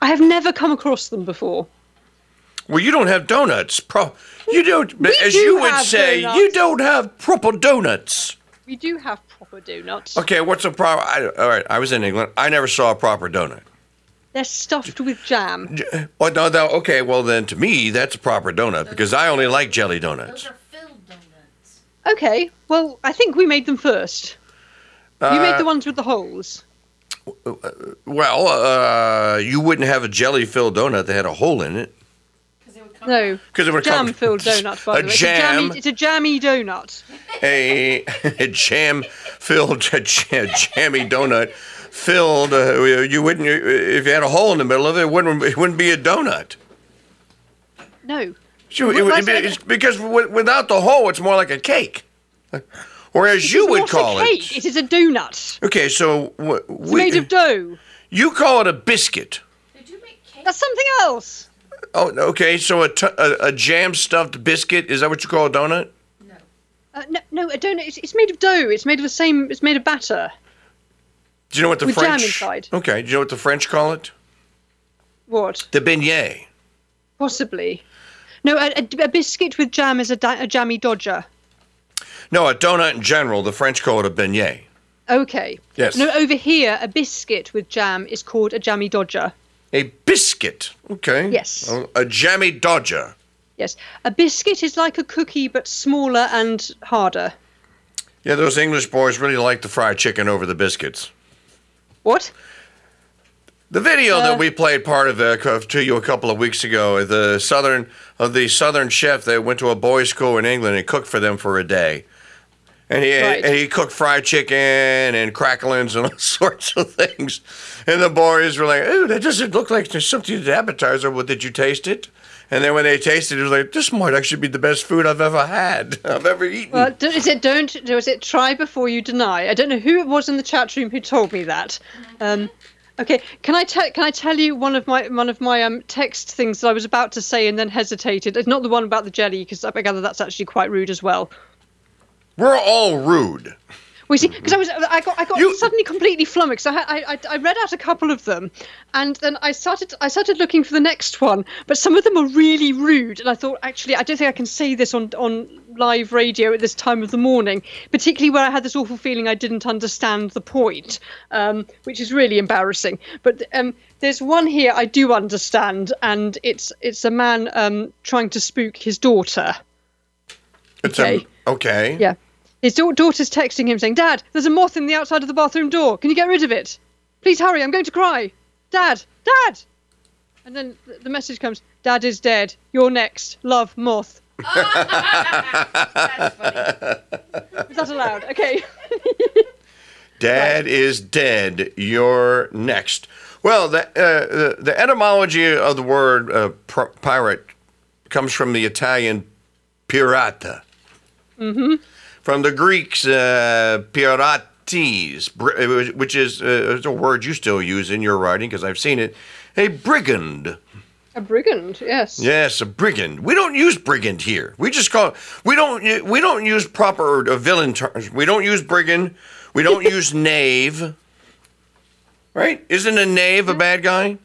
I have never come across them before. Well, you don't have donuts. Pro- you don't, we as do you would say, donuts. You don't have proper donuts. We do have proper donuts. Okay, what's a proper... I, all right, I was in England. I never saw a proper donut. They're stuffed with jam. J- well, no, no, okay, well then to me, that's a proper donut because I only like jelly donuts. Those are filled donuts. Okay, well, I think we made them first. You made the ones with the holes. Uh, well, uh, you wouldn't have a jelly-filled donut that had a hole in it. It would come no, because it would jam-filled come, donut. By a the way, jam. It's a jammy, it's a jammy donut. A, a jam-filled, a jam, jammy donut filled. Uh, you wouldn't if you had a hole in the middle of it. It wouldn't. It wouldn't be a donut. No. So it would, it, it's because w- without the hole, it's more like a cake. Or as it you would call a cake. It. It is a donut. Okay, so... W- it's we, made of dough. You call it a biscuit. They do make cake. That's something else. Oh, okay, so a, t- a, a jam-stuffed biscuit, is that what you call a donut? No. Uh, no, no, a donut, it's, it's made of dough. It's made of the same, it's made of batter. Do you know what the With French... With jam inside. Okay, do you know what the French call it? What? The beignet. Possibly. No, a, a, a biscuit with jam is a, da- a jammy dodger. No, a donut in general, the French call it a beignet. Okay. Yes. No, over here, a biscuit with jam is called a jammy dodger. A biscuit? Okay. Yes. A, a jammy dodger. Yes. A biscuit is like a cookie, but smaller and harder. Yeah, those English boys really like to fry chicken over the biscuits. What? The video uh, that we played part of uh, to you a couple of weeks ago, the southern of uh, the southern chef that went to a boys' school in England and cooked for them for a day, and he right. and he cooked fried chicken and cracklings and all sorts of things, and the boys were like, "Ooh, that doesn't look like there's something to the appetizer. Well, did you taste it?" And then when they tasted it, it was like, this might actually be the best food I've ever had, I've ever eaten. Well, is it don't, is it try before you deny? I don't know who it was in the chat room who told me that. Um, Okay, can I tell can I tell you one of my one of my um, text things that I was about to say and then hesitated? It's not the one about the jelly because I gather that's actually quite rude as well. We're all rude. We see, because I was, I got, I got you... suddenly completely flummoxed. I, I, I read out a couple of them, and then I started, I started looking for the next one. But some of them are really rude, and I thought, actually, I don't think I can say this on on live radio at this time of the morning, particularly where I had this awful feeling I didn't understand the point, um, which is really embarrassing. But um, there's one here I do understand, and it's it's a man um, trying to spook his daughter. It's okay. A, okay. Yeah. His da- daughter's texting him saying, "Dad, there's a moth in the outside of the bathroom door. Can you get rid of it? Please hurry. I'm going to cry. Dad, Dad." And then th- the message comes, "Dad is dead. You're next. Love, moth." That's funny. Is that allowed? Okay. Dad right. is dead. You're next. Well, the, uh, the, the etymology of the word uh, pr- pirate comes from the Italian pirata. Mm-hmm. From the Greeks, uh, pirates, which is uh, it's a word you still use in your writing because I've seen it, a brigand. A brigand, yes. Yes, a brigand. We don't use brigand here. We just call it, we don't we don't use proper uh, villain terms. We don't use brigand. We don't use knave. Right? Isn't a knave a bad guy?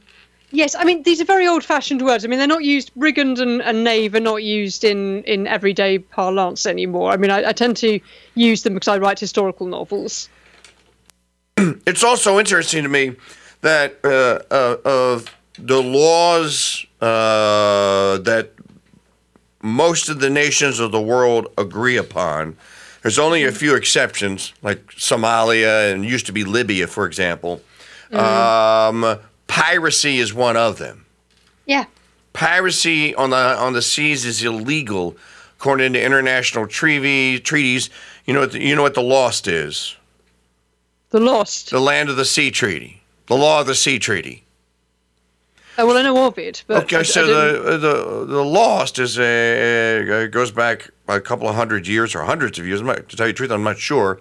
Yes, I mean, these are very old-fashioned words. I mean, they're not used, brigand and, and knave are not used in, in everyday parlance anymore. I mean, I, I tend to use them because I write historical novels. It's also interesting to me that uh, uh, of the laws uh, that most of the nations of the world agree upon, there's only a few exceptions, like Somalia and used to be Libya, for example. Mm. Um... Piracy is one of them. Yeah. Piracy on the on the seas is illegal, according to international treaty, treaties. You know what the, you know what the Lost is? The Lost? The Land of the Sea Treaty. The Law of the Sea Treaty. Oh, well, I know of it. But okay, I, so I the, the the Lost is a, goes back a couple of hundred years or hundreds of years. I'm not, to tell you the truth, I'm not sure.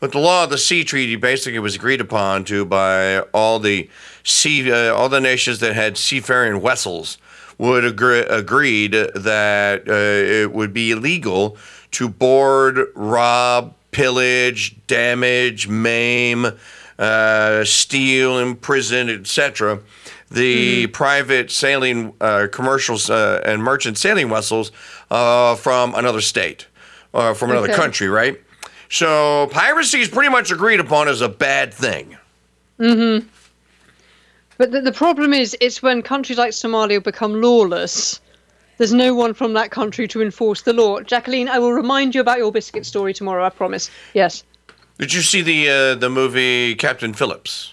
But the Law of the Sea Treaty basically was agreed upon to by all the sea, uh, all the nations that had seafaring vessels would agree, agreed that uh, it would be illegal to board, rob, pillage, damage, maim, uh, steal, imprison, et cetera. The mm. private sailing, uh, commercial, uh, and merchant sailing vessels uh, from another state or uh, from another okay. country, right? So piracy is pretty much agreed upon as a bad thing. Mm-hmm. But the, the problem is, it's when countries like Somalia become lawless. There's no one from that country to enforce the law. Jacqueline, I will remind you about your biscuit story tomorrow, I promise. Yes. Did you see the uh, the movie Captain Phillips?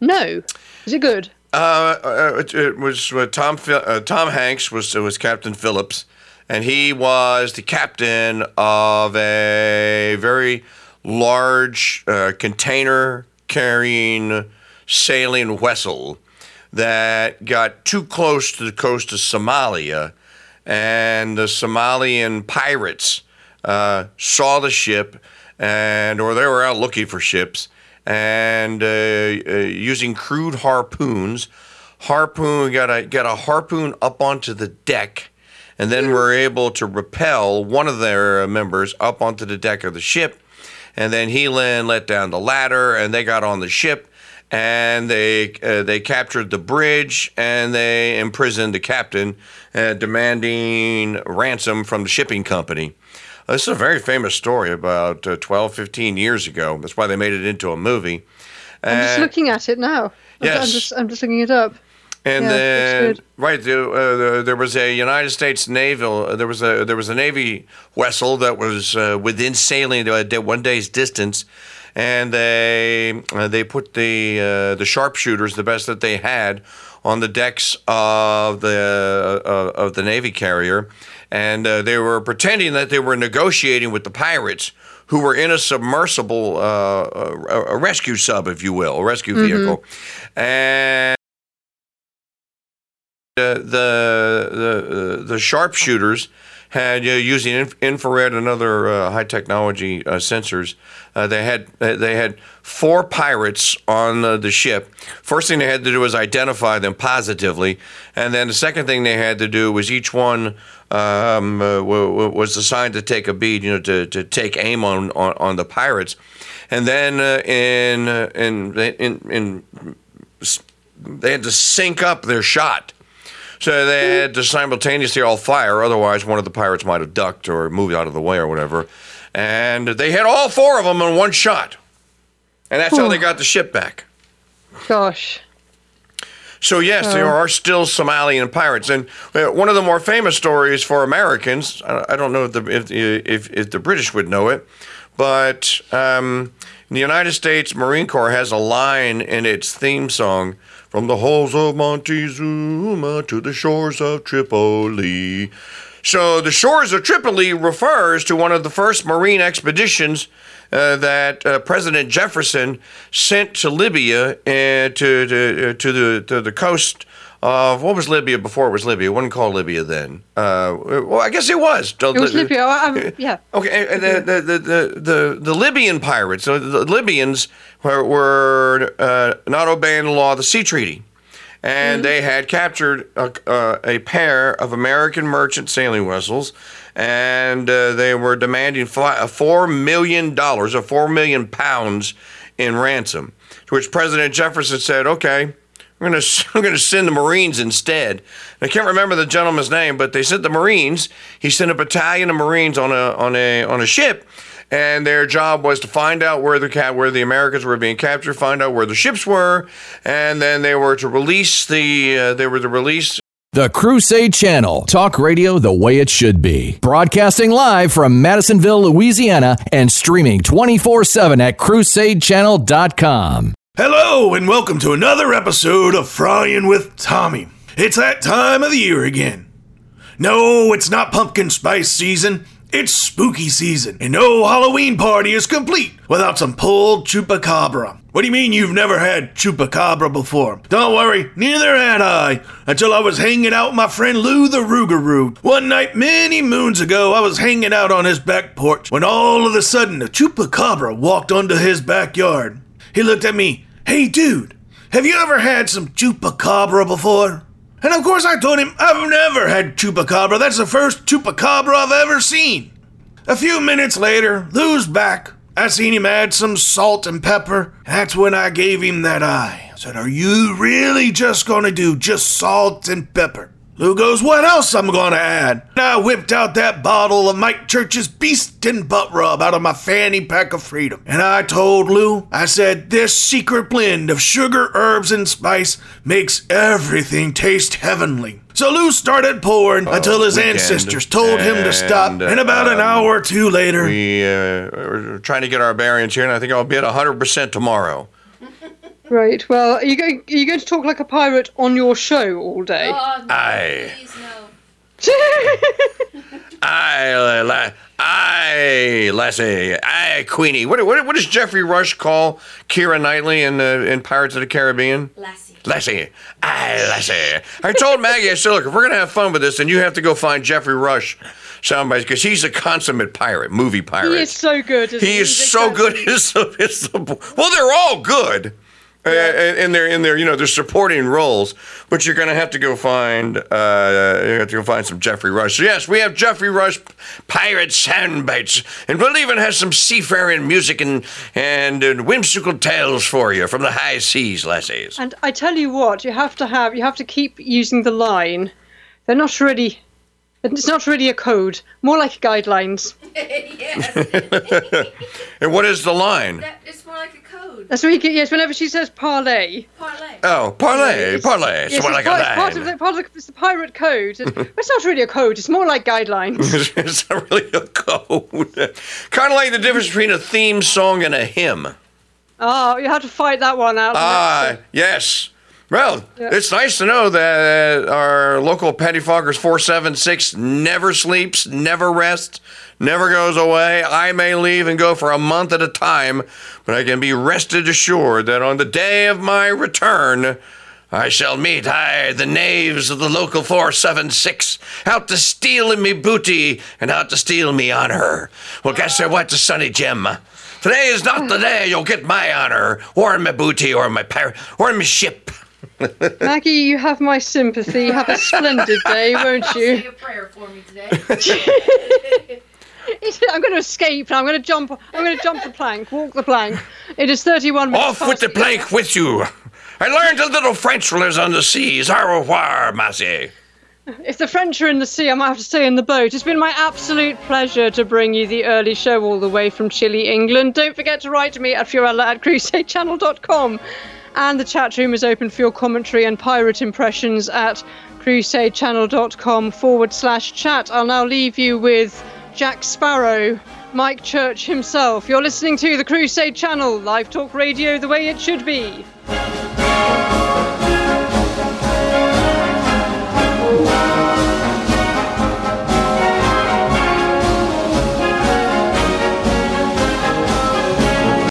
No. Is it good? Uh, uh it, it was uh, Tom uh, Tom Hanks was was Captain Phillips. And he was the captain of a very large uh, container-carrying sailing vessel that got too close to the coast of Somalia, and the Somalian pirates uh, saw the ship, and or they were out looking for ships, and uh, uh, using crude harpoons, harpoon got a got a harpoon up onto the deck. And then we're able to rappel one of their members up onto the deck of the ship. And then he then let down the ladder, and they got on the ship, and they uh, they captured the bridge, and they imprisoned the captain, uh, demanding ransom from the shipping company. Uh, this is a very famous story about uh, twelve, fifteen years ago. That's why they made it into a movie. I'm uh, just looking at it now. Yes. I'm just, I'm just looking it up. And yeah, then, right, the, uh, there was a United States naval. There was a there was a Navy vessel that was uh, within sailing uh, one day's distance, and they uh, they put the uh, the sharpshooters, the best that they had, on the decks of the uh, of the Navy carrier, and uh, they were pretending that they were negotiating with the pirates who were in a submersible, uh, a, a rescue sub, if you will, a rescue vehicle, mm-hmm. and. The the the, the sharpshooters had uh, using inf- infrared and other uh, high technology uh, sensors. Uh, they had uh, they had four pirates on uh, the ship. First thing they had to do was identify them positively, and then the second thing they had to do was each one um, uh, w- was assigned to take a bead, you know, to, to take aim on, on, on the pirates, and then uh, in, uh, in in in they had to sync up their shot. So they had to simultaneously all fire, otherwise one of the pirates might have ducked or moved out of the way or whatever. And they hit all four of them in one shot. And that's oh. how they got the ship back. Gosh. So yes, oh. there are still Somalian pirates. And one of the more famous stories for Americans, I don't know if the, if, if, if the British would know it, but um, the United States Marine Corps has a line in its theme song, "From the halls of Montezuma to the shores of Tripoli." So the shores of Tripoli refers to one of the first Marine expeditions uh, that uh, President Jefferson sent to Libya uh, to to, uh, to the to the coast of, what was Libya before it was Libya? It wasn't called Libya then. Uh, well, I guess it was. It was Li- Libya. Um, yeah. Okay. And the, the, the, the, the, the Libyan pirates, the Libyans, were, were uh, not obeying the law of the sea treaty. And mm-hmm. they had captured a, uh, a pair of American merchant sailing vessels, and uh, they were demanding four million dollars or four million pounds in ransom, to which President Jefferson said, okay, we're going to we're going to send the Marines instead. And I can't remember the gentleman's name, but they sent the Marines. He sent a battalion of Marines on a on a on a ship, and their job was to find out where the where the Americans were being captured, find out where the ships were, and then they were to release the uh, they were to release. The Crusade Channel, talk radio the way it should be. Broadcasting live from Madisonville, Louisiana, and streaming twenty-four seven at crusade channel dot com. Hello and welcome to another episode of Frying with Tommy. It's that time of the year again. No, it's not pumpkin spice season. It's spooky season, and no Halloween party is complete without some pulled chupacabra. What do you mean you've never had chupacabra before? Don't worry, neither had I, until I was hanging out with my friend Lou the Rougarou. One night many moons ago, I was hanging out on his back porch when all of a sudden the chupacabra walked onto his backyard. He looked at me, "Hey dude, have you ever had some chupacabra before?" And of course I told him, "I've never had chupacabra. That's the first chupacabra I've ever seen." A few minutes later, Lou's back. I seen him add some salt and pepper. That's when I gave him that eye. I said, "Are you really just gonna do just salt and pepper?" Lou goes, "What else I'm gonna add?" And I whipped out that bottle of Mike Church's Beast and Butt Rub out of my fanny pack of freedom. And I told Lou, I said, "This secret blend of sugar, herbs, and spice makes everything taste heavenly." So Lou started pouring oh, until his ancestors told him to stop. And, and about um, an hour or two later, we uh, are trying to get our bearings here, and I think I'll be at one hundred percent tomorrow. Right. Well, are you going? Are you going to talk like a pirate on your show all day? Oh, no, I. Please, no. I, I, Lassie, I, Queenie. What, what, what does Geoffrey Rush call Keira Knightley in uh, in Pirates of the Caribbean? Lassie. Lassie. I, Lassie. I told Maggie, I said, look, if we're gonna have fun with this, then you have to go find Geoffrey Rush. Soundbites, because he's a consummate pirate, movie pirate. He is so good. He is so good. It's the, it's the, well, they're all good. Yeah. And they're in their, you know, they're supporting roles, but you're going to have to go find, uh, you have to go find some Geoffrey Rush. So yes, we have Geoffrey Rush pirate soundbites, and we'll even have some seafaring music and, and and whimsical tales for you from the high seas, lassies. And I tell you what, you have to have, you have to keep using the line. They're not really. It's not really a code, more like guidelines. Yes. And what is the line? That, it's more like a code. That's what you get, yes, whenever she says parlay. Parlay. Oh, parlay, it's, parlay. It's, yes, more it's like part, a line. Part of the, part of the, it's the pirate code. It's, it's not really a code, it's more like guidelines. It's not really a code. Kind of like the difference between a theme song and a hymn. Oh, you have to fight that one out. Ah, uh, yes. Well, yeah. It's nice to know that our local pettifoggers four seven six never sleeps, never rests, never goes away. I may leave and go for a month at a time, but I can be rested assured that on the day of my return, I shall meet, aye, the knaves of the local four seven six, out to steal me booty and out to steal me honour. Well, guess what, Sonny Jim? Today is not the day you'll get my honour, or my booty, or my pirate, or my ship. Maggie, you have my sympathy. Have a splendid day, won't you? Say a prayer for me today. I'm going to escape. I'm going to jump. I'm going to jump the plank. Walk the plank. It is thirty-one minutes. Off past with the plank with you. I learned a little French when I was on the seas. Au revoir, Massey. If the French are in the sea, I might have to stay in the boat. It's been my absolute pleasure to bring you the early show all the way from Chile, England. Don't forget to write to me at Fiorella at crusade channel dot com. And the chat room is open for your commentary and pirate impressions at crusade channel dot com forward slash chat. I'll now leave you with Jack Sparrow, Mike Church himself. You're listening to the Crusade Channel, live talk radio the way it should be.